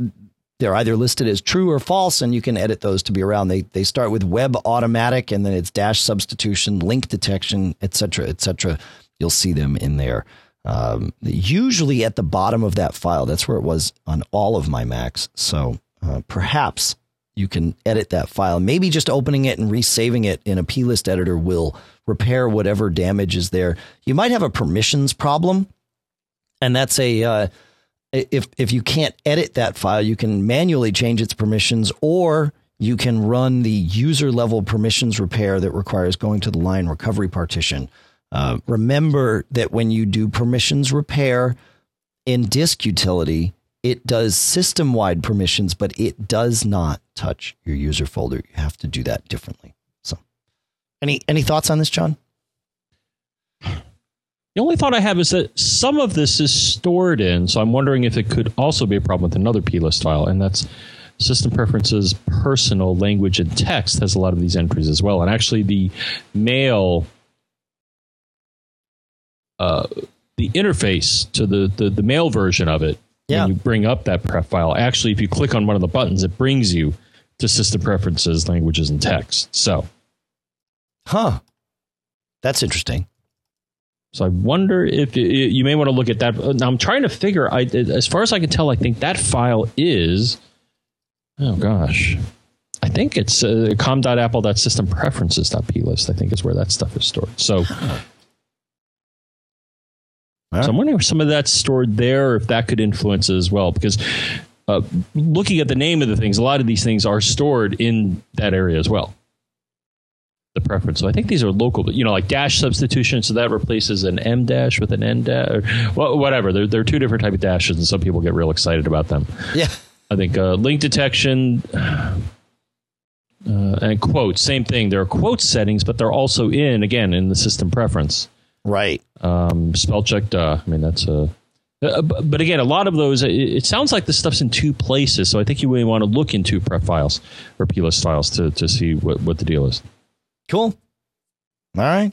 They're either listed as true or false, and you can edit those to be around. They they start with web automatic, and then it's dash substitution, link detection, et cetera, et cetera. You'll see them in there. Um, usually at the bottom of that file. That's where it was on all of my Macs. So uh, perhaps you can edit that file. Maybe just opening it and resaving it in a plist editor will repair whatever damage is there. You might have a permissions problem, and that's a... Uh, If if you can't edit that file, you can manually change its permissions, or you can run the user level permissions repair that requires going to the Lion recovery partition. Uh, remember that when you do permissions repair in disk utility, it does system wide permissions, but it does not touch your user folder. You have to do that differently. So any any thoughts on this, John? The only thought I have is that some of this is stored in, so I'm wondering if it could also be a problem with another plist file, and that's System Preferences, Personal, Language, and Text has a lot of these entries as well. And actually, the Mail, uh, the interface to the, the, the Mail version of it, yeah. When you bring up that pref file, actually, if you click on one of the buttons, it brings you to System Preferences, Languages, and Text. So, huh, that's interesting. So I wonder if it, you may want to look at that. Now I'm trying to figure. I as far as I can tell, I think that file is. Oh gosh, I think it's uh, com dot apple dot system preferences dot plist. I think is where that stuff is stored. So, huh. so I'm wondering if some of that's stored there, or if that could influence it as well. Because uh, looking at the name of the things, a lot of these things are stored in that area as well. The preference. So I think these are local, you know, like dash substitution. So that replaces an M dash with an N dash or well, whatever. There, there are two different types of dashes and some people get real excited about them. Yeah. I think uh, link detection uh, and quotes, same thing. There are quote settings, but they're also in, again, in the system preference. Right. Um, spell check. Duh. I mean, that's a, uh, but again, a lot of those, it, it sounds like this stuff's in two places. So I think you really want to look into pref files or plist files to, to see what, what the deal is. Cool. All right.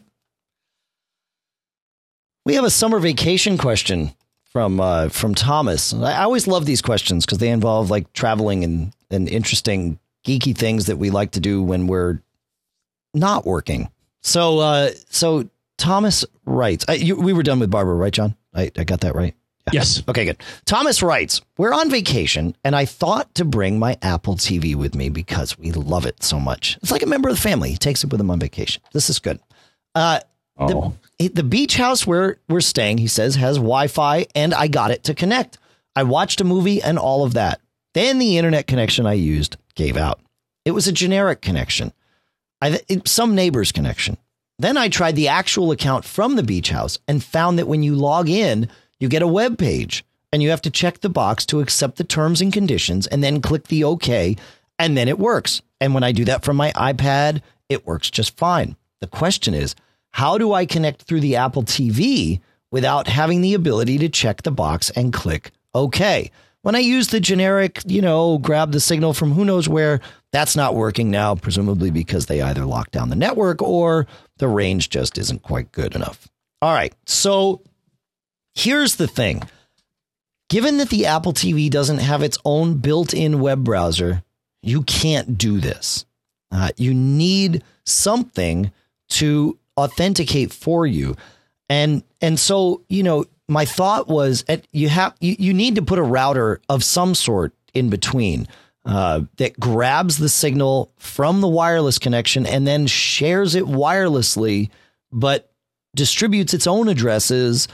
We have a summer vacation question from uh, from Thomas. I always love these questions because they involve like traveling and, and interesting geeky things that we like to do when we're not working. So uh, so Thomas writes. I, you, we were done with Barbara, right, John? I, I got that right. Yeah. Yes. OK, good. Thomas writes, we're on vacation and I thought to bring my Apple T V with me because we love it so much. It's like a member of the family. He takes it with him on vacation. This is good. Uh, oh. the, the beach house where we're staying, he says, has Wi-Fi and I got it to connect. I watched a movie and all of that. Then the internet connection I used gave out. It was a generic connection. I it, some neighbor's connection. Then I tried the actual account from the beach house and found that when you log in, you get a web page and you have to check the box to accept the terms and conditions and then click the OK and then it works. And when I do that from my iPad, it works just fine. The question is, how do I connect through the Apple T V without having the ability to check the box and click OK? When I use the generic, you know, grab the signal from who knows where, that's not working now, presumably because they either lock down the network or the range just isn't quite good enough. All right. So. Here's the thing. Given that the Apple T V doesn't have its own built-in web browser, you can't do this. Uh, you need something to authenticate for you. And and so, you know, my thought was at, you have you, you need to put a router of some sort in between uh, that grabs the signal from the wireless connection and then shares it wirelessly, but distributes its own addresses.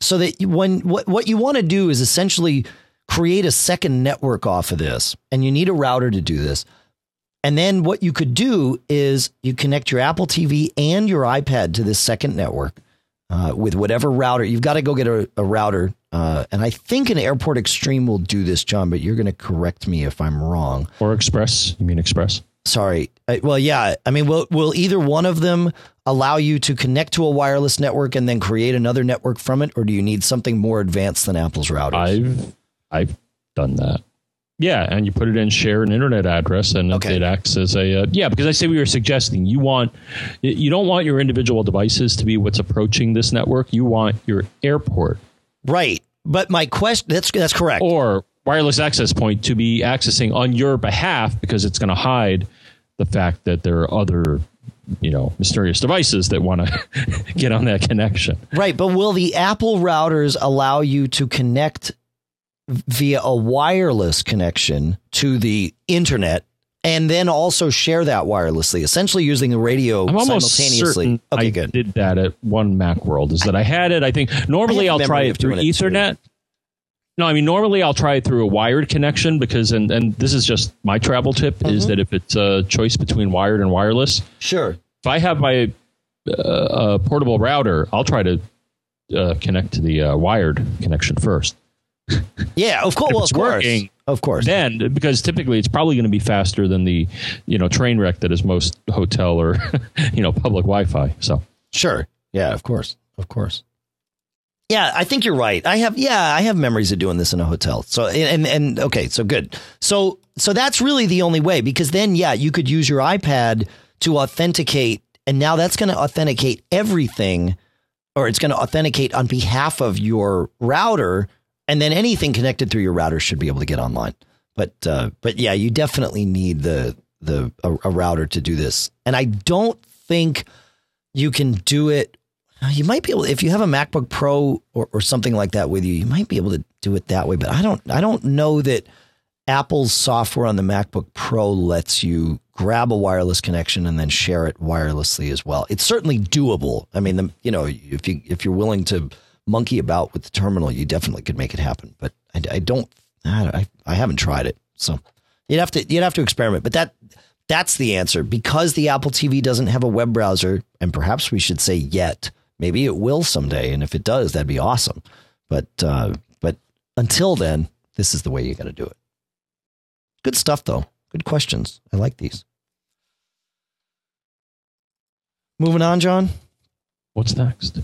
So that when what, what you want to do is essentially create a second network off of this, and you need a router to do this. And then what you could do is you connect your Apple T V and your iPad to this second network uh, with whatever router. You've got to go get a, a router. Uh, and I think an Airport Extreme will do this, John, but you're going to correct me if I'm wrong. Or Express. You mean Express? Sorry. I, well, yeah. I mean, will will either one of them allow you to connect to a wireless network and then create another network from it? Or do you need something more advanced than Apple's routers? I've I've done that. Yeah. And you put it in, share an internet address and okay. it acts as a. Uh, yeah, because I say we were suggesting you want you don't want your individual devices to be what's approaching this network. You want your airport. Right. But my question that's that's correct. Or wireless access point to be accessing on your behalf because it's going to hide the fact that there are other, you know, mysterious devices that want to get on that connection. Right. But will the Apple routers allow you to connect via a wireless connection to the internet and then also share that wirelessly, essentially using the radio I'm almost simultaneously? Okay, I good. did that at one Macworld is that I, I had it. I think normally I I'll try it through Ethernet. It No, I mean, normally I'll try through a wired connection because and, and this is just my travel tip mm-hmm. is that if it's a choice between wired and wireless. Sure. If I have my uh, uh, portable router, I'll try to uh, connect to the uh, wired connection first. Yeah, of course. Well, of course. Working, of course. Then because typically it's probably going to be faster than the, you know, train wreck that is most hotel or, you know, public Wi-Fi. So. Sure. Yeah, of course. Of course. Yeah, I think you're right. I have. Yeah, I have memories of doing this in a hotel. So and and OK, so good. So so that's really the only way, because then, yeah, you could use your iPad to authenticate. And now that's going to authenticate everything, or it's going to authenticate on behalf of your router. And then anything connected through your router should be able to get online. But uh, but, yeah, you definitely need the the a, a router to do this. And I don't think you can do it. You might be able, if you have a MacBook Pro or, or something like that with you, you might be able to do it that way. But I don't, I don't know that Apple's software on the MacBook Pro lets you grab a wireless connection and then share it wirelessly as well. It's certainly doable. I mean, the, you know, if you if you're willing to monkey about with the terminal, you definitely could make it happen. But I, I don't, I I haven't tried it, so you'd have to you'd have to experiment. But that. That's the answer. Because the Apple T V doesn't have a web browser, and perhaps we should say yet, maybe it will someday. And if it does, that'd be awesome. But uh, but until then, this is the way you got to do it. Good stuff, though. Good questions. I like these. Moving on, John. What's next?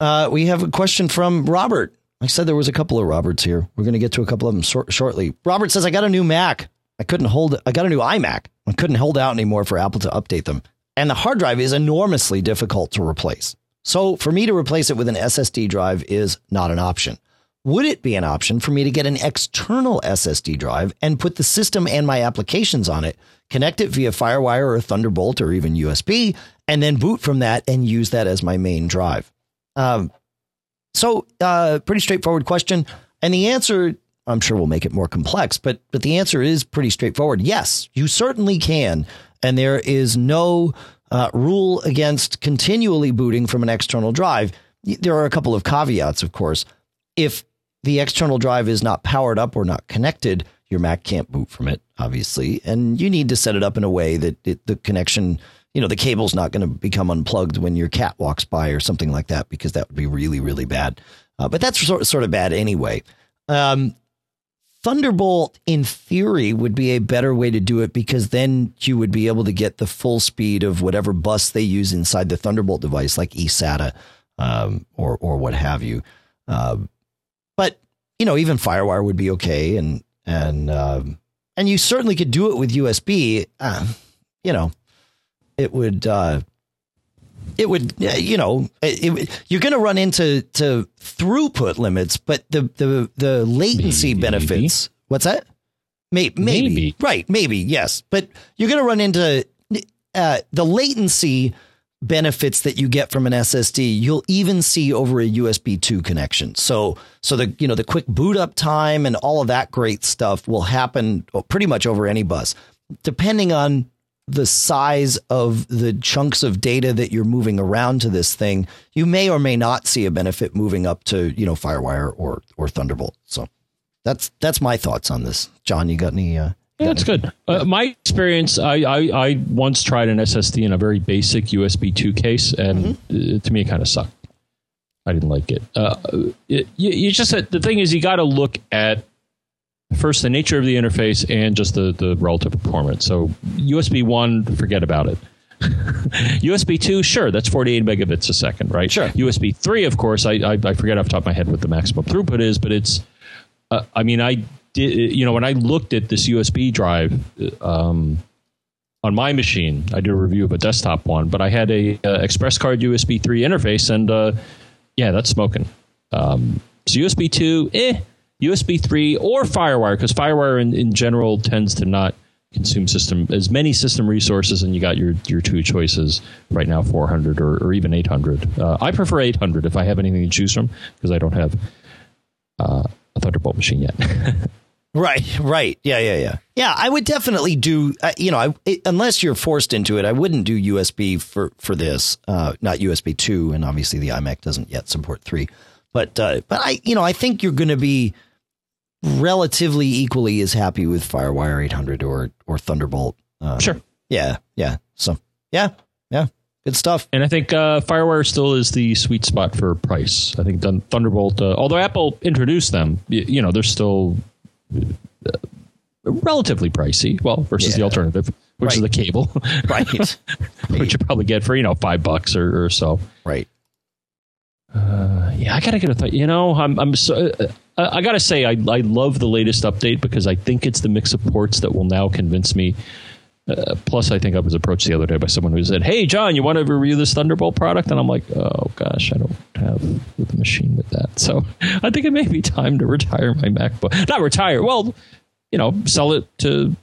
Uh, we have a question from Robert. I said there was a couple of Roberts here. We're going to get to a couple of them so- shortly. Robert says, I got a new Mac. I couldn't hold I got a new iMac. I couldn't hold out anymore for Apple to update them. And the hard drive is enormously difficult to replace. So for me to replace it with an S S D drive is not an option. Would it be an option for me to get an external S S D drive and put the system and my applications on it, connect it via FireWire or Thunderbolt or even U S B, and then boot from that and use that as my main drive? Um, so uh, pretty straightforward question. And the answer, I'm sure we'll make it more complex, but but the answer is pretty straightforward. Yes, you certainly can. And there is no uh, rule against continually booting from an external drive. There are a couple of caveats, of course. If the external drive is not powered up or not connected, your Mac can't boot from it, obviously. And you need to set it up in a way that it, the connection, you know, the cable's not going to become unplugged when your cat walks by or something like that, because that would be really, really bad. Uh, but that's sort, sort of bad anyway. Um, Thunderbolt, in theory, would be a better way to do it, because then you would be able to get the full speed of whatever bus they use inside the Thunderbolt device, like eSATA um, or or what have you. Uh, but, you know, even FireWire would be OK. And and um, and you certainly could do it with U S B. Uh, you know, it would uh, it would, you know, it, it, you're going to run into to throughput limits, but the the, the latency maybe. benefits. What's that? Maybe, maybe. Maybe. Right. Maybe. Yes. But you're going to run into uh, the latency benefits that you get from an S S D. You'll even see over a U S B two connection. So so the, you know, the quick boot up time and all of that great stuff will happen pretty much over any bus, depending on the size of the chunks of data that you're moving around to this thing. You may or may not see a benefit moving up to, you know, FireWire or, or Thunderbolt. So that's, that's my thoughts on this. John, you got any, uh, got yeah, that's any? good. Uh, my experience, I, I, I once tried an S S D in a very basic U S B two case, and mm-hmm. to me, it kind of sucked. I didn't like it. Uh, it you, you just, the thing is, you got to look at, first, the nature of the interface and just the, the relative performance. So U S B one, forget about it. U S B two, sure, that's forty-eight megabits a second, right? Sure. U S B three, of course, I, I I forget off the top of my head what the maximum throughput is, but it's, uh, I mean, I did, you know, when I looked at this U S B drive um, on my machine, I did a review of a desktop one, but I had a, a Express Card U S B three interface, and uh, yeah, that's smoking. Um, so U S B two, eh. U S B three or FireWire, because FireWire in, in general tends to not consume system as many system resources, and you got your, your two choices right now, four hundred or, or even eight hundred. Uh, I prefer eight hundred if I have anything to choose from, because I don't have uh, a Thunderbolt machine yet. right, right. Yeah, yeah, yeah. Yeah, I would definitely do, uh, you know, I, it, unless you're forced into it, I wouldn't do U S B for, for this, uh, not U S B two, and obviously the iMac doesn't yet support three. But uh, but I, you know, I think you're going to be relatively equally as happy with FireWire eight hundred or or Thunderbolt. Um, sure. Yeah. Yeah. So, yeah. Yeah. Good stuff. And I think uh, FireWire still is the sweet spot for price. I think Thunderbolt, uh, although Apple introduced them, you, you know, they're still uh, relatively pricey. Well, versus yeah. the alternative, which right. is the cable. right. Which you probably get for, you know, five bucks or, or so. Right. Uh, yeah, I gotta get a thought. You know, I'm I'm so uh, I gotta say I I love the latest update, because I think it's the mix of ports that will now convince me. Uh, plus, I think I was approached the other day by someone who said, "Hey, John, you want to review this Thunderbolt product?" And I'm like, "Oh gosh, I don't have the machine with that." So I think it may be time to retire my MacBook. Not retire. Well, you know, sell it to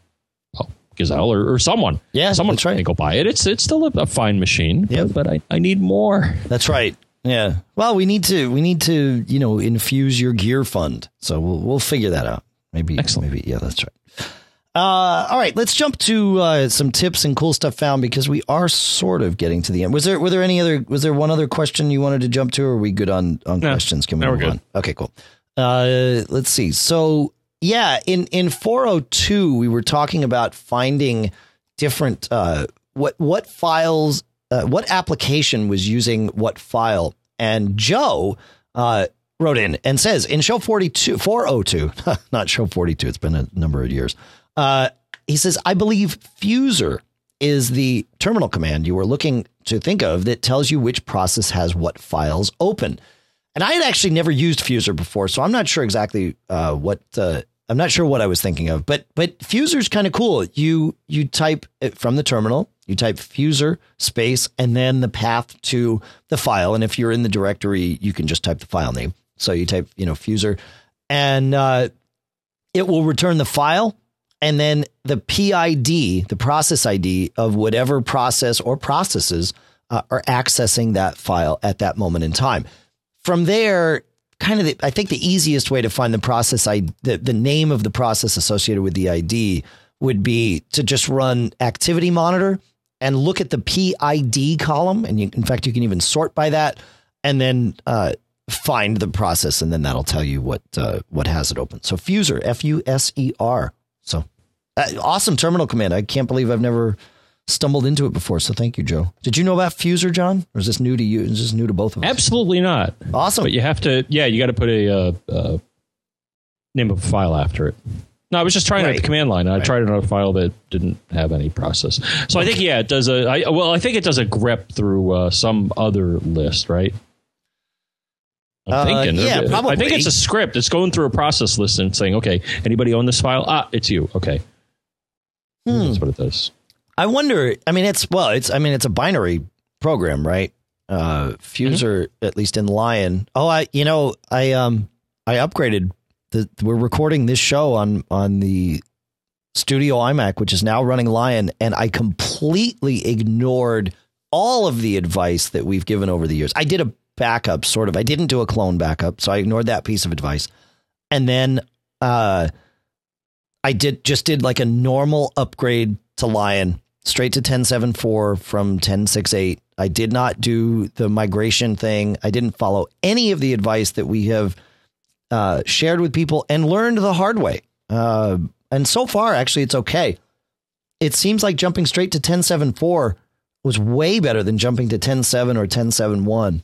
well, Gazelle or, or someone. Yeah, someone trying to go buy it. It's it's still a, a fine machine. Yeah, but, but I I need more. That's right. Yeah. Well, we need to, we need to, you know, infuse your gear fund. So we'll, we'll figure that out. Maybe. Excellent. Maybe. Yeah, that's right. Uh, all right, let's jump to uh, some tips and cool stuff found, because we are sort of getting to the end. Was there, were there any other, was there one other question you wanted to jump to? Or are we good on, on no, questions? Can we no, move on? Okay, cool. Uh, let's see. So yeah, in, in four oh two, we were talking about finding different, uh, what, what files, Uh, what application was using what file, and Joe uh, wrote in and says in show forty-two, four oh two, not show forty-two. It's been a number of years. Uh, he says, I believe fuser is the terminal command you were looking to think of that tells you which process has what files open. And I had actually never used fuser before, so I'm not sure exactly uh, what uh, I'm not sure what I was thinking of. But but fuser is kind of cool. You you type it from the terminal. You type fuser space and then the path to the file. And if you're in the directory, you can just type the file name. So you type, you know, fuser, and uh, it will return the file and then the P I D, the process I D of whatever process or processes uh, are accessing that file at that moment in time. From there, kind of, the, I think the easiest way to find the process, I, the, the name of the process associated with the I D would be to just run activity monitor and look at the P I D column. And you, in fact, you can even sort by that and then uh, find the process. And then that'll tell you what uh, what has it open. So fuser, F U S E R. So uh, awesome terminal command. I can't believe I've never stumbled into it before. So thank you, Joe. Did you know about fuser, John? Or is this new to you? Is this new to both of us? Absolutely not. Awesome. But you have to. Yeah, you got to put a uh, uh, name of a file after it. No, I was just trying right. it at the command line. I right. tried it on a file that didn't have any process. So okay. I think, yeah, it does a. I, well, I think it does a grep through uh, some other list, right? I'm uh, thinking. Yeah, it, probably. I think it's a script. It's going through a process list and saying, okay, anybody own this file? Ah, it's you. Okay. Hmm. That's what it does. I wonder. I mean, it's well, it's I mean, it's a binary program, right? Uh, fuser, mm-hmm. at least in Lion. Oh, I, you know, I, um, I upgraded. The, we're recording this show on on the Studio iMac, which is now running Lion, and I completely ignored all of the advice that we've given over the years. I did a backup, sort of. I didn't do a clone backup, so I ignored that piece of advice. And then uh, I did just did like a normal upgrade to Lion, straight to ten seventy-four from ten sixty-eight. I did not do the migration thing. I didn't follow any of the advice that we have Uh, shared with people and learned the hard way. Uh, and so far, actually, it's okay. It seems like jumping straight to ten seventy-four was way better than jumping to ten seven or ten seventy-one.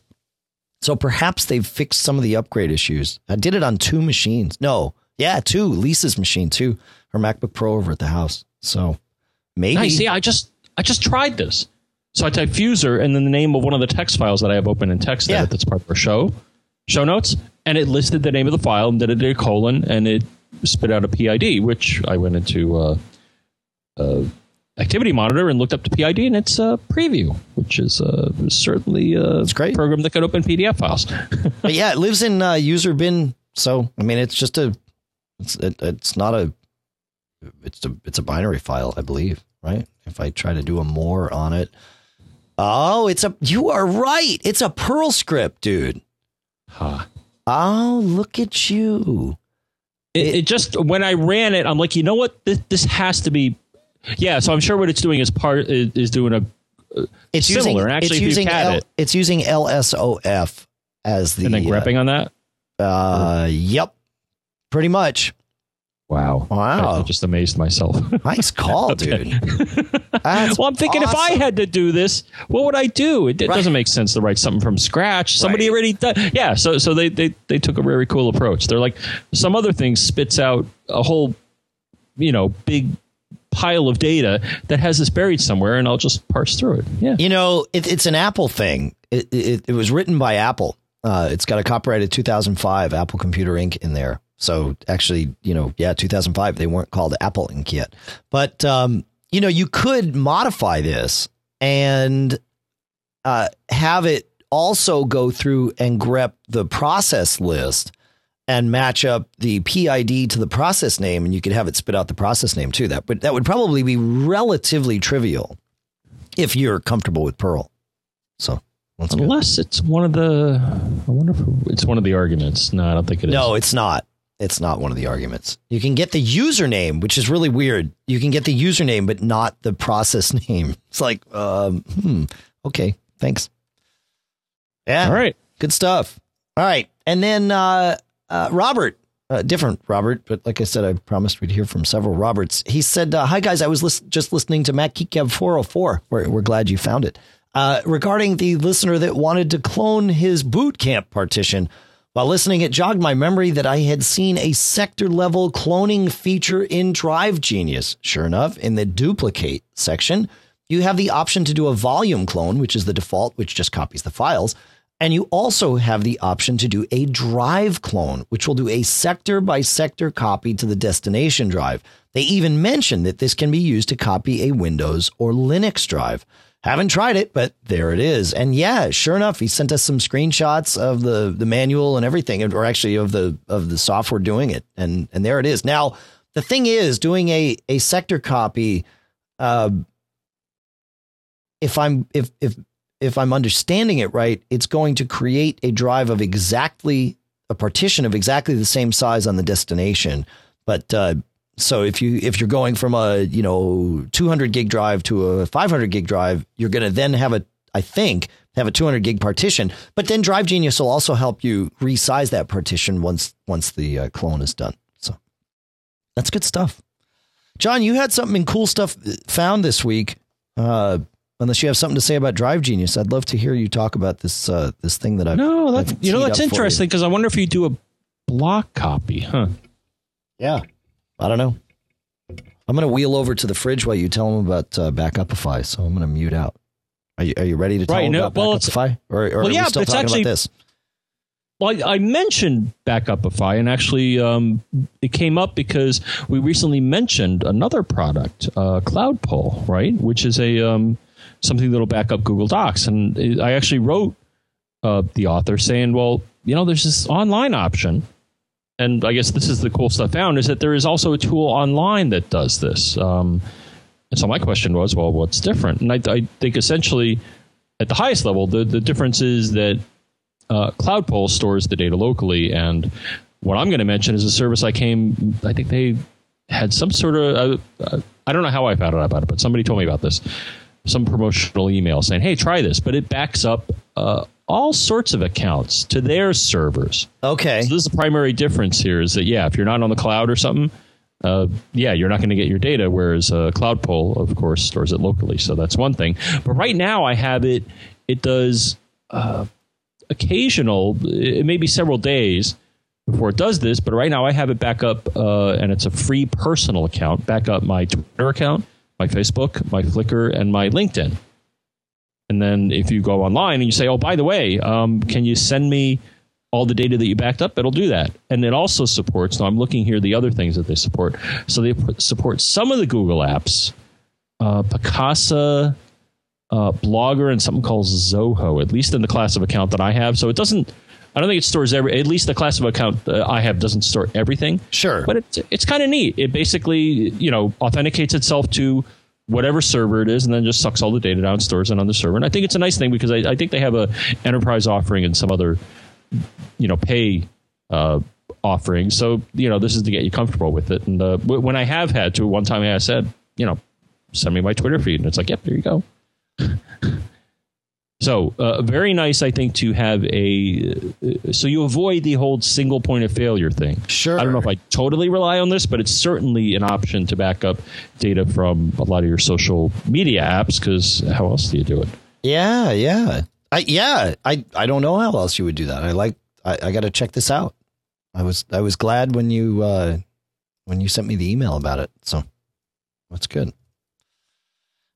So perhaps they've fixed some of the upgrade issues. I did it on two machines. No. Yeah, two. Lisa's machine, too. Her MacBook Pro over at the house. So maybe. Nice. Yeah, I just I just tried this. So I type fuser and then the name of one of the text files that I have open in text edit. Yeah. That's part of our show. Show notes, and it listed the name of the file, and then it did a colon, and it spit out a P I D, which I went into uh, uh, Activity Monitor and looked up the P I D, and it's a preview, which is uh, certainly a it's great. program that could open P D F files. But yeah, it lives in uh, user bin, so I mean, it's just a, it's it, it's not a, it's a it's a binary file, I believe, right? If I try to do a more on it, oh, it's a you are right, it's a Perl script, dude. Huh. Oh, look at you. It, it, it just when I ran it, I'm like, you know what? This, this has to be. Yeah. So I'm sure what it's doing is part is, is doing a uh, it's similar. Using, and actually, it's using, L, it, it's using L S O F as the. And then grepping uh, on that. Uh, yep. Pretty much. Wow. Wow. I just amazed myself. Nice call, dude. That's well, I'm thinking awesome. If I had to do this, what would I do? It, it right. doesn't make sense to write something from scratch. Somebody right. already done. Yeah. So so they, they, they took a very cool approach. They're like some other thing spits out a whole, you know, big pile of data that has this buried somewhere. And I'll just parse through it. Yeah. You know, it, it's an Apple thing. It, it, it was written by Apple. Uh, it's got a copyrighted two thousand five Apple Computer Incorporated in there. So actually, you know, yeah, two thousand five, they weren't called Apple Incorporated yet. But, um, you know, you could modify this and uh, have it also go through and grep the process list and match up the P I D to the process name. And you could have it spit out the process name too. That, but that would probably be relatively trivial if you're comfortable with Perl. So Let's Unless go. It's one of the, I wonder if it's one of the arguments. No, I don't think it is. No, it's not. It's not one of the arguments. You can get the username, which is really weird. You can get the username, but not the process name. It's like, um, hmm, okay, thanks. Yeah. All right. Good stuff. All right. And then uh, uh, Robert, uh, different Robert, but like I said, I promised we'd hear from several Roberts. He said, uh, hi, guys. I was lis- just listening to Mac Geek Gab four oh four. We're, we're glad you found it. Uh, regarding the listener that wanted to clone his boot camp partition. While listening, it jogged my memory that I had seen a sector-level cloning feature in Drive Genius. Sure enough, in the duplicate section, you have the option to do a volume clone, which is the default, which just copies the files. And you also have the option to do a drive clone, which will do a sector-by-sector copy to the destination drive. They even mention that this can be used to copy a Windows or Linux drive. Haven't tried it, but there it is. And yeah, sure enough, he sent us some screenshots of the, the manual and everything, or actually of the of the software doing it. And and there it is. Now, the thing is, doing a, a sector copy, uh, if I'm if if if I'm understanding it right, it's going to create a drive of exactly a partition of exactly the same size on the destination. But uh So if you if you're going from a, you know, two hundred gig drive to a five hundred gig drive, you're going to then have a I think have a two hundred gig partition. But then Drive Genius will also help you resize that partition once once the uh, clone is done. So that's good stuff. John, you had something cool stuff found this week. Uh, unless you have something to say about Drive Genius, I'd love to hear you talk about this uh, this thing that I've no, that's I've you know that's interesting because I wonder if you do a block copy, huh? Yeah. I don't know. I'm going to wheel over to the fridge while you tell them about uh, Backupify. So I'm going to mute out. Are you, are you ready to tell right, them no, about well, Backupify? Or, or well, are yeah, we still talking actually, about this? Well, I, I mentioned Backupify, and actually um, it came up because we recently mentioned another product, uh, CloudPoll, right? Which is a um, something that will back up Google Docs. And I actually wrote uh, the author saying, well, you know, there's this online option. And I guess this is the cool stuff found is that there is also a tool online that does this. Um, and so my question was, well, what's different? And I, I think essentially at the highest level, the, the difference is that uh, CloudPoll stores the data locally. And what I'm going to mention is a service I came, I think they had some sort of, uh, I don't know how I found out about it, but somebody told me about this, some promotional email saying, hey, try this, but it backs up uh all sorts of accounts to their servers. Okay. So this is the primary difference here is that, yeah, if you're not on the cloud or something, uh, yeah, you're not going to get your data, whereas uh, CloudPoll, of course, stores it locally. So that's one thing. But right now I have it. It does uh, occasional. It may be several days before it does this. But right now I have it back up, uh, and it's a free personal account, back up my Twitter account, my Facebook, my Flickr, and my LinkedIn. And then if you go online and you say, oh, by the way, um, can you send me all the data that you backed up? It'll do that. And it also supports. Now, I'm looking here, the other things that they support. So they support some of the Google apps, uh, Picasa, uh, Blogger, and something called Zoho, at least in the class of account that I have. So it doesn't. I don't think it stores every, at least the class of account uh, I have doesn't store everything. Sure. But it's, it's kind of neat. It basically, you know, authenticates itself to whatever server it is, and then just sucks all the data down, stores it on the server. And I think it's a nice thing because I, I think they have a enterprise offering and some other, you know, pay uh, offering. So, you know, this is to get you comfortable with it. And uh, w- when I have had to, one time I said, you know, send me my Twitter feed. And it's like, yep, there you go. So uh, very nice, I think, to have a uh, so you avoid the whole single point of failure thing. Sure. I don't know if I totally rely on this, but it's certainly an option to back up data from a lot of your social media apps, because how else do you do it? Yeah. Yeah. I, yeah. I, I don't know how else you would do that. I like I, I got to check this out. I was I was glad when you uh, when you sent me the email about it. So that's good.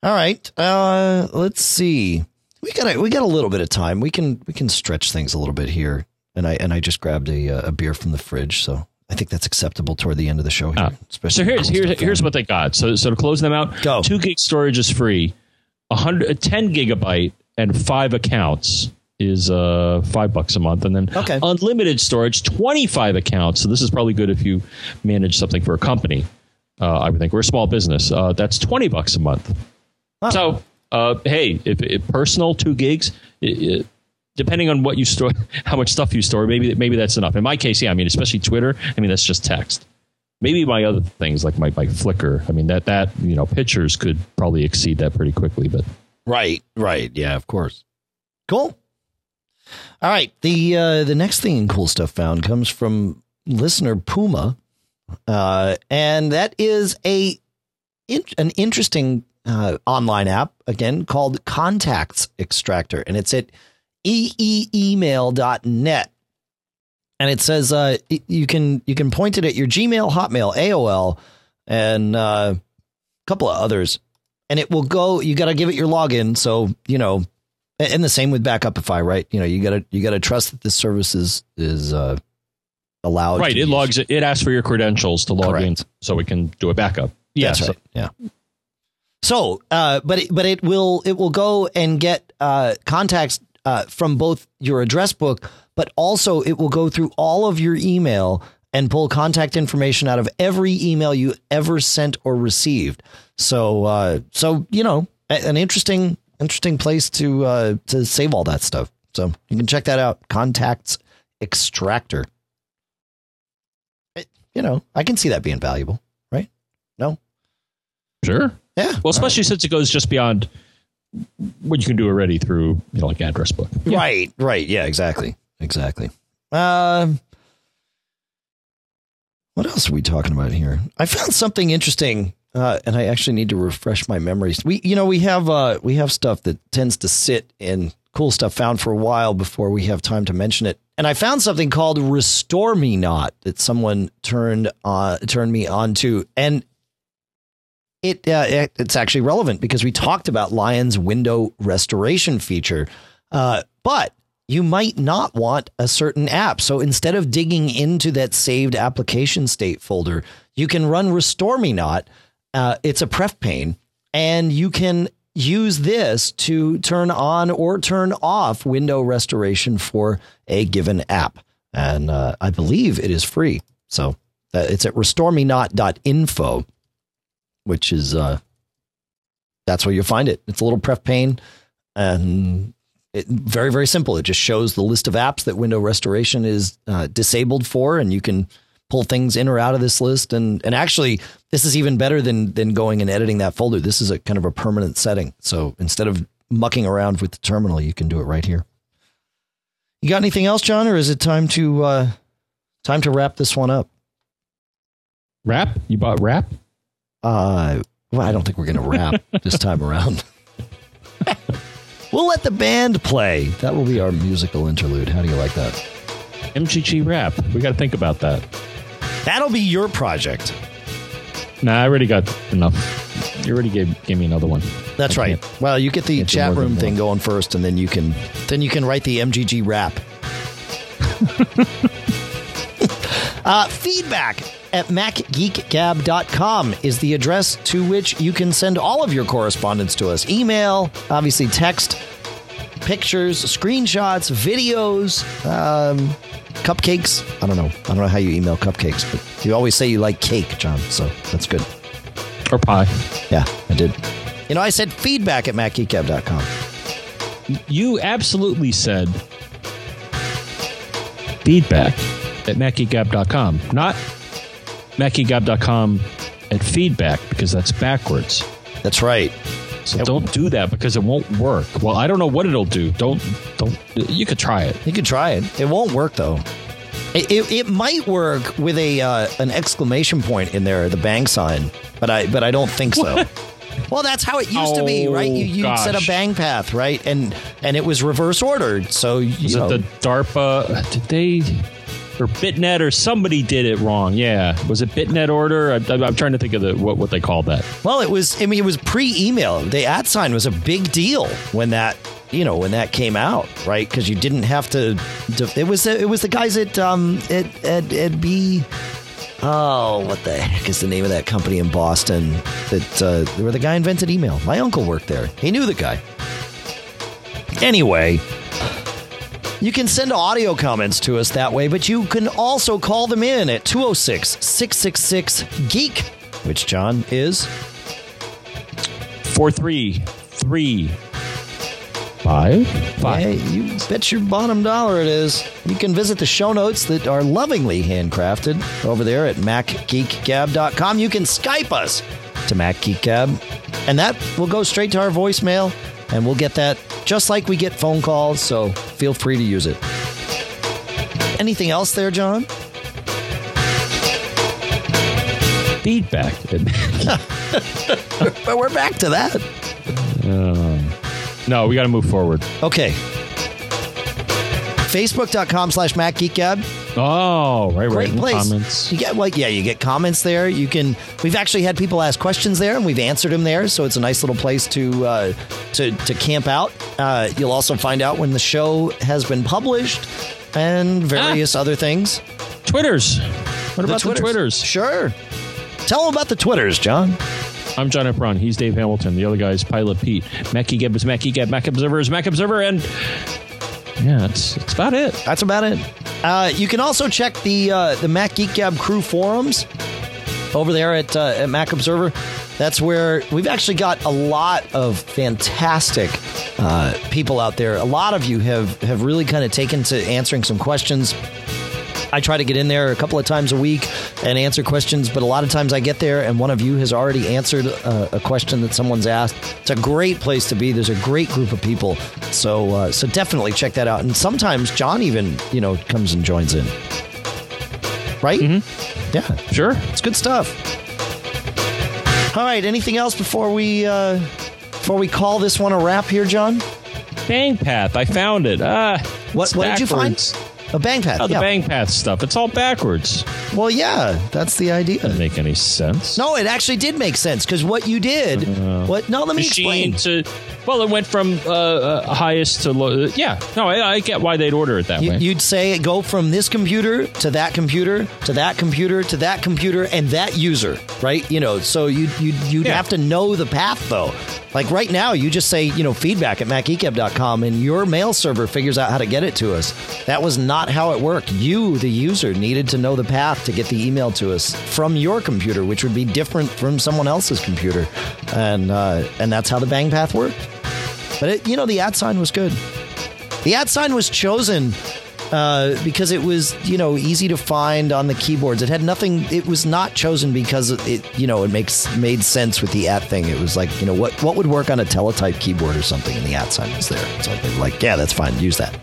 All right. Uh, let's see. We got a, we got a little bit of time. We can we can stretch things a little bit here. And I and I just grabbed a a beer from the fridge, so I think that's acceptable toward the end of the show here. Ah. So here's here's here's what they got. So so to close them out, go. Two gig storage is free, a hundred ten gigabyte and five accounts is uh five bucks a month, and then okay. Unlimited storage, twenty five accounts. So this is probably good if you manage something for a company. Uh, I would think we're a small business. Uh, that's twenty bucks a month. Wow. So. Uh, hey, if, if personal two gigs, it, it, depending on what you store, how much stuff you store, maybe maybe that's enough. In my case, yeah, I mean, especially Twitter. I mean, that's just text. Maybe my other things like my, my Flickr. I mean, that that you know, pictures could probably exceed that pretty quickly. But right, right, yeah, of course. Cool. All right, the uh, the next thing in cool stuff found comes from listener Puma, uh, and that is a in, an interesting uh, online app again called Contacts Extractor, and it's at e e email dot net, and it says uh, you can you can point it at your Gmail, Hotmail, A O L, and uh, a couple of others, and it will go. You got to give it your login, so you know. And the same with Backupify, right? You know, you gotta you gotta trust that this service is is uh, allowed. Right, it use. logs it. It asks for your credentials to log Correct. in, so it can do a backup. Yeah, That's right. so. yeah. So, uh, but it, but it will it will go and get uh, contacts uh, from both your address book, but also it will go through all of your email and pull contact information out of every email you ever sent or received. So, uh, so you know, an interesting. Interesting place to uh, to save all that stuff. So you can check that out. Contacts Extractor. It, you know, I can see that being valuable, right? No? Sure. Yeah. Well, especially right. since it goes just beyond what you can do already through, you know, like address book. Yeah. Right. Right. Yeah, exactly. Exactly. Um, what else are we talking about here? I found something interesting. Uh, and I actually need to refresh my memories. We, you know, we have uh, we have stuff that tends to sit in cool stuff found for a while before we have time to mention it. And I found something called Restore Me Not that someone turned uh, turned me on to. And it, uh, it it's actually relevant because we talked about Lion's window restoration feature. Uh, but you might not want a certain app. So instead of digging into that saved application state folder, you can run Restore Me Not. Uh, it's a pref pane, and you can use this to turn on or turn off window restoration for a given app. And uh, I believe it is free. So uh, it's at restore me not dot info, which is uh, that's where you find it. It's a little pref pane and it, very, very simple. It just shows the list of apps that window restoration is uh, disabled for, and you can pull things in or out of this list. And, and actually this is even better than, than going and editing that folder. This is a kind of a permanent setting. So instead of mucking around with the terminal, you can do it right here. You got anything else, John, or is it time to, uh, time to wrap this one up? Wrap? You bought wrap? Uh, well, I don't think we're going to wrap this time around. We'll let the band play. That will be our musical interlude. How do you like that? M G G wrap. We got to think about that. That'll be your project. Nah, I already got enough. You already gave, gave me another one. That's I right. Well, you get the chat room thing more. going first, and then you can then you can write the M G G rap. uh, feedback at mac geek gab dot com is the address to which you can send all of your correspondence to us. Email, obviously text, pictures, screenshots, videos, um... cupcakes. I don't know. I don't know how you email cupcakes, but you always say you like cake, John. So that's good. Or pie. Yeah, I did. You know, I said feedback at mac geek gab dot com. You absolutely said feedback at mac geek gab dot com, not mac geek gab dot com at feedback, because that's backwards. That's right. So don't do that because it won't work. Well, I don't know what it'll do. Don't, don't, you could try it. You could try it. It won't work though. It, it, it might work with a, uh, an exclamation point in there, the bang sign, but I, but I don't think so. What? Well, that's how it used oh, to be, right? You, you set a bang path, right? And, and it was reverse ordered. So you was know. it the DARPA, did they, or Bitnet, or somebody did it wrong. Yeah. Was it Bitnet order? I, I, I'm trying to think of the, what, what they called that. Well, it was, I mean, it was pre-email. The at sign was a big deal when that, you know, when that came out, right? Because you didn't have to, it was, it was the guys at, um, at, at, at B, oh, what the heck is the name of that company in Boston that, uh, where the guy invented email? My uncle worked there. He knew the guy. Anyway. You can send audio comments to us that way, but you can also call them in at two oh six, six six six, geek, which, John, is? four three three. Five? Five. Yeah, you bet your bottom dollar it is. You can visit the show notes that are lovingly handcrafted over there at mac geek gab dot com. You can Skype us to Mac Geek Gab, and that will go straight to our voicemail, and we'll get that just like we get phone calls, so feel free to use it. Anything else there, John? Feedback. But we're back to that. Um... No, we got to move forward. Okay. Facebook.com slash Mac Geek Gab. Oh, right, right. Great place. Comments. You get like, yeah, you get comments there. You can. We've actually had people ask questions there, and we've answered them there. So it's a nice little place to uh, to to camp out. Uh, you'll also find out when the show has been published and various ah, other things. Twitters. What about the Twitters? The Twitters? Sure. Tell them about the Twitters, John. I'm John Epron. He's Dave Hamilton. The other guy is Pilot Pete. Mac Geek Gab is Mac Geek Gab. Mac Observer is Mac Observer. And yeah, that's, that's about it. That's about it. Uh, you can also check the uh, the Mac Geek Gab crew forums over there at, uh, at Mac Observer. That's where we've actually got a lot of fantastic uh, people out there. A lot of you have, have really kind of taken to answering some questions. I try to get in there a couple of times a week and answer questions, but a lot of times I get there and one of you has already answered a, a question that someone's asked. It's a great place to be. There's a great group of people. So uh, so definitely check that out. And sometimes John even, you know, comes and joins in. Right? Mm-hmm. Yeah. Sure. It's good stuff. All right. Anything else before we, uh, before we call this one a wrap here, John? Bang path. I found it. Uh, what, what did you find? A bang path. Oh, the yeah. bang path stuff. It's all backwards. Well, yeah, that's the idea. Doesn't make any sense. No, it actually did make sense because what you did. Uh, what? No, let me explain. To, well, it went from uh, uh, highest to low. Yeah. No, I, I get why they'd order it that you, way. You'd say go from this computer to that computer to that computer to that computer and that user, right? You know, so you you you'd yeah. have to know the path though. Like right now, you just say, you know, feedback at mac geek gab dot com and your mail server figures out how to get it to us. That was not how it worked. You, the user, needed to know the path to get the email to us from your computer, which would be different from someone else's computer. And uh, and that's how the bang path worked. But, it, you know, the at sign was good. The at sign was chosen uh, because it was, you know, easy to find on the keyboards. It had nothing. It was not chosen because it, you know, it makes made sense with the at thing. It was like, you know, what, what would work on a teletype keyboard or something? And the at sign was there. So they were like, yeah, that's fine. Use that.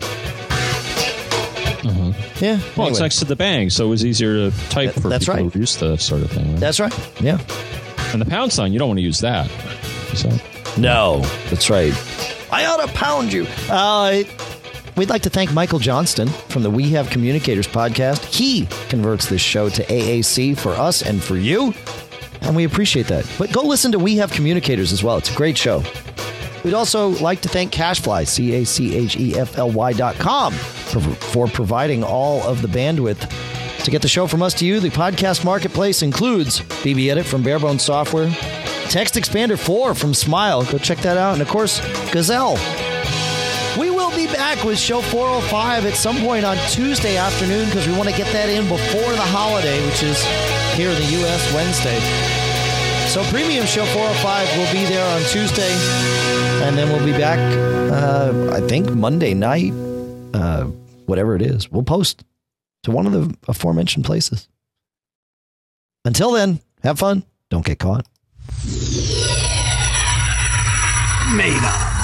Uh-huh. Yeah. Well, anyway. It's next to the bang, so it was easier to type that, for that's people right. who use the sort of thing. Right? That's right. Yeah. And the pound sign, you don't want to use that. So. No, that's right. I ought to pound you. Uh, we'd like to thank Michael Johnston from the We Have Communicators podcast. He converts this show to A A C for us and for you, and we appreciate that. But go listen to We Have Communicators as well. It's a great show. We'd also like to thank Cashfly, C A C H E F L Y dot com, for, for providing all of the bandwidth to get the show from us to you. The podcast marketplace includes B B Edit from Barebone Software, Text Expander four from Smile. Go check that out. And, of course, Gazelle. We will be back with show four oh five at some point on Tuesday afternoon because we want to get that in before the holiday, which is here in the U S Wednesday. So Premium Show four oh five will be there on Tuesday, and then we'll be back, uh, I think, Monday night, uh, whatever it is. We'll post to one of the aforementioned places. Until then, have fun. Don't get caught. Made up.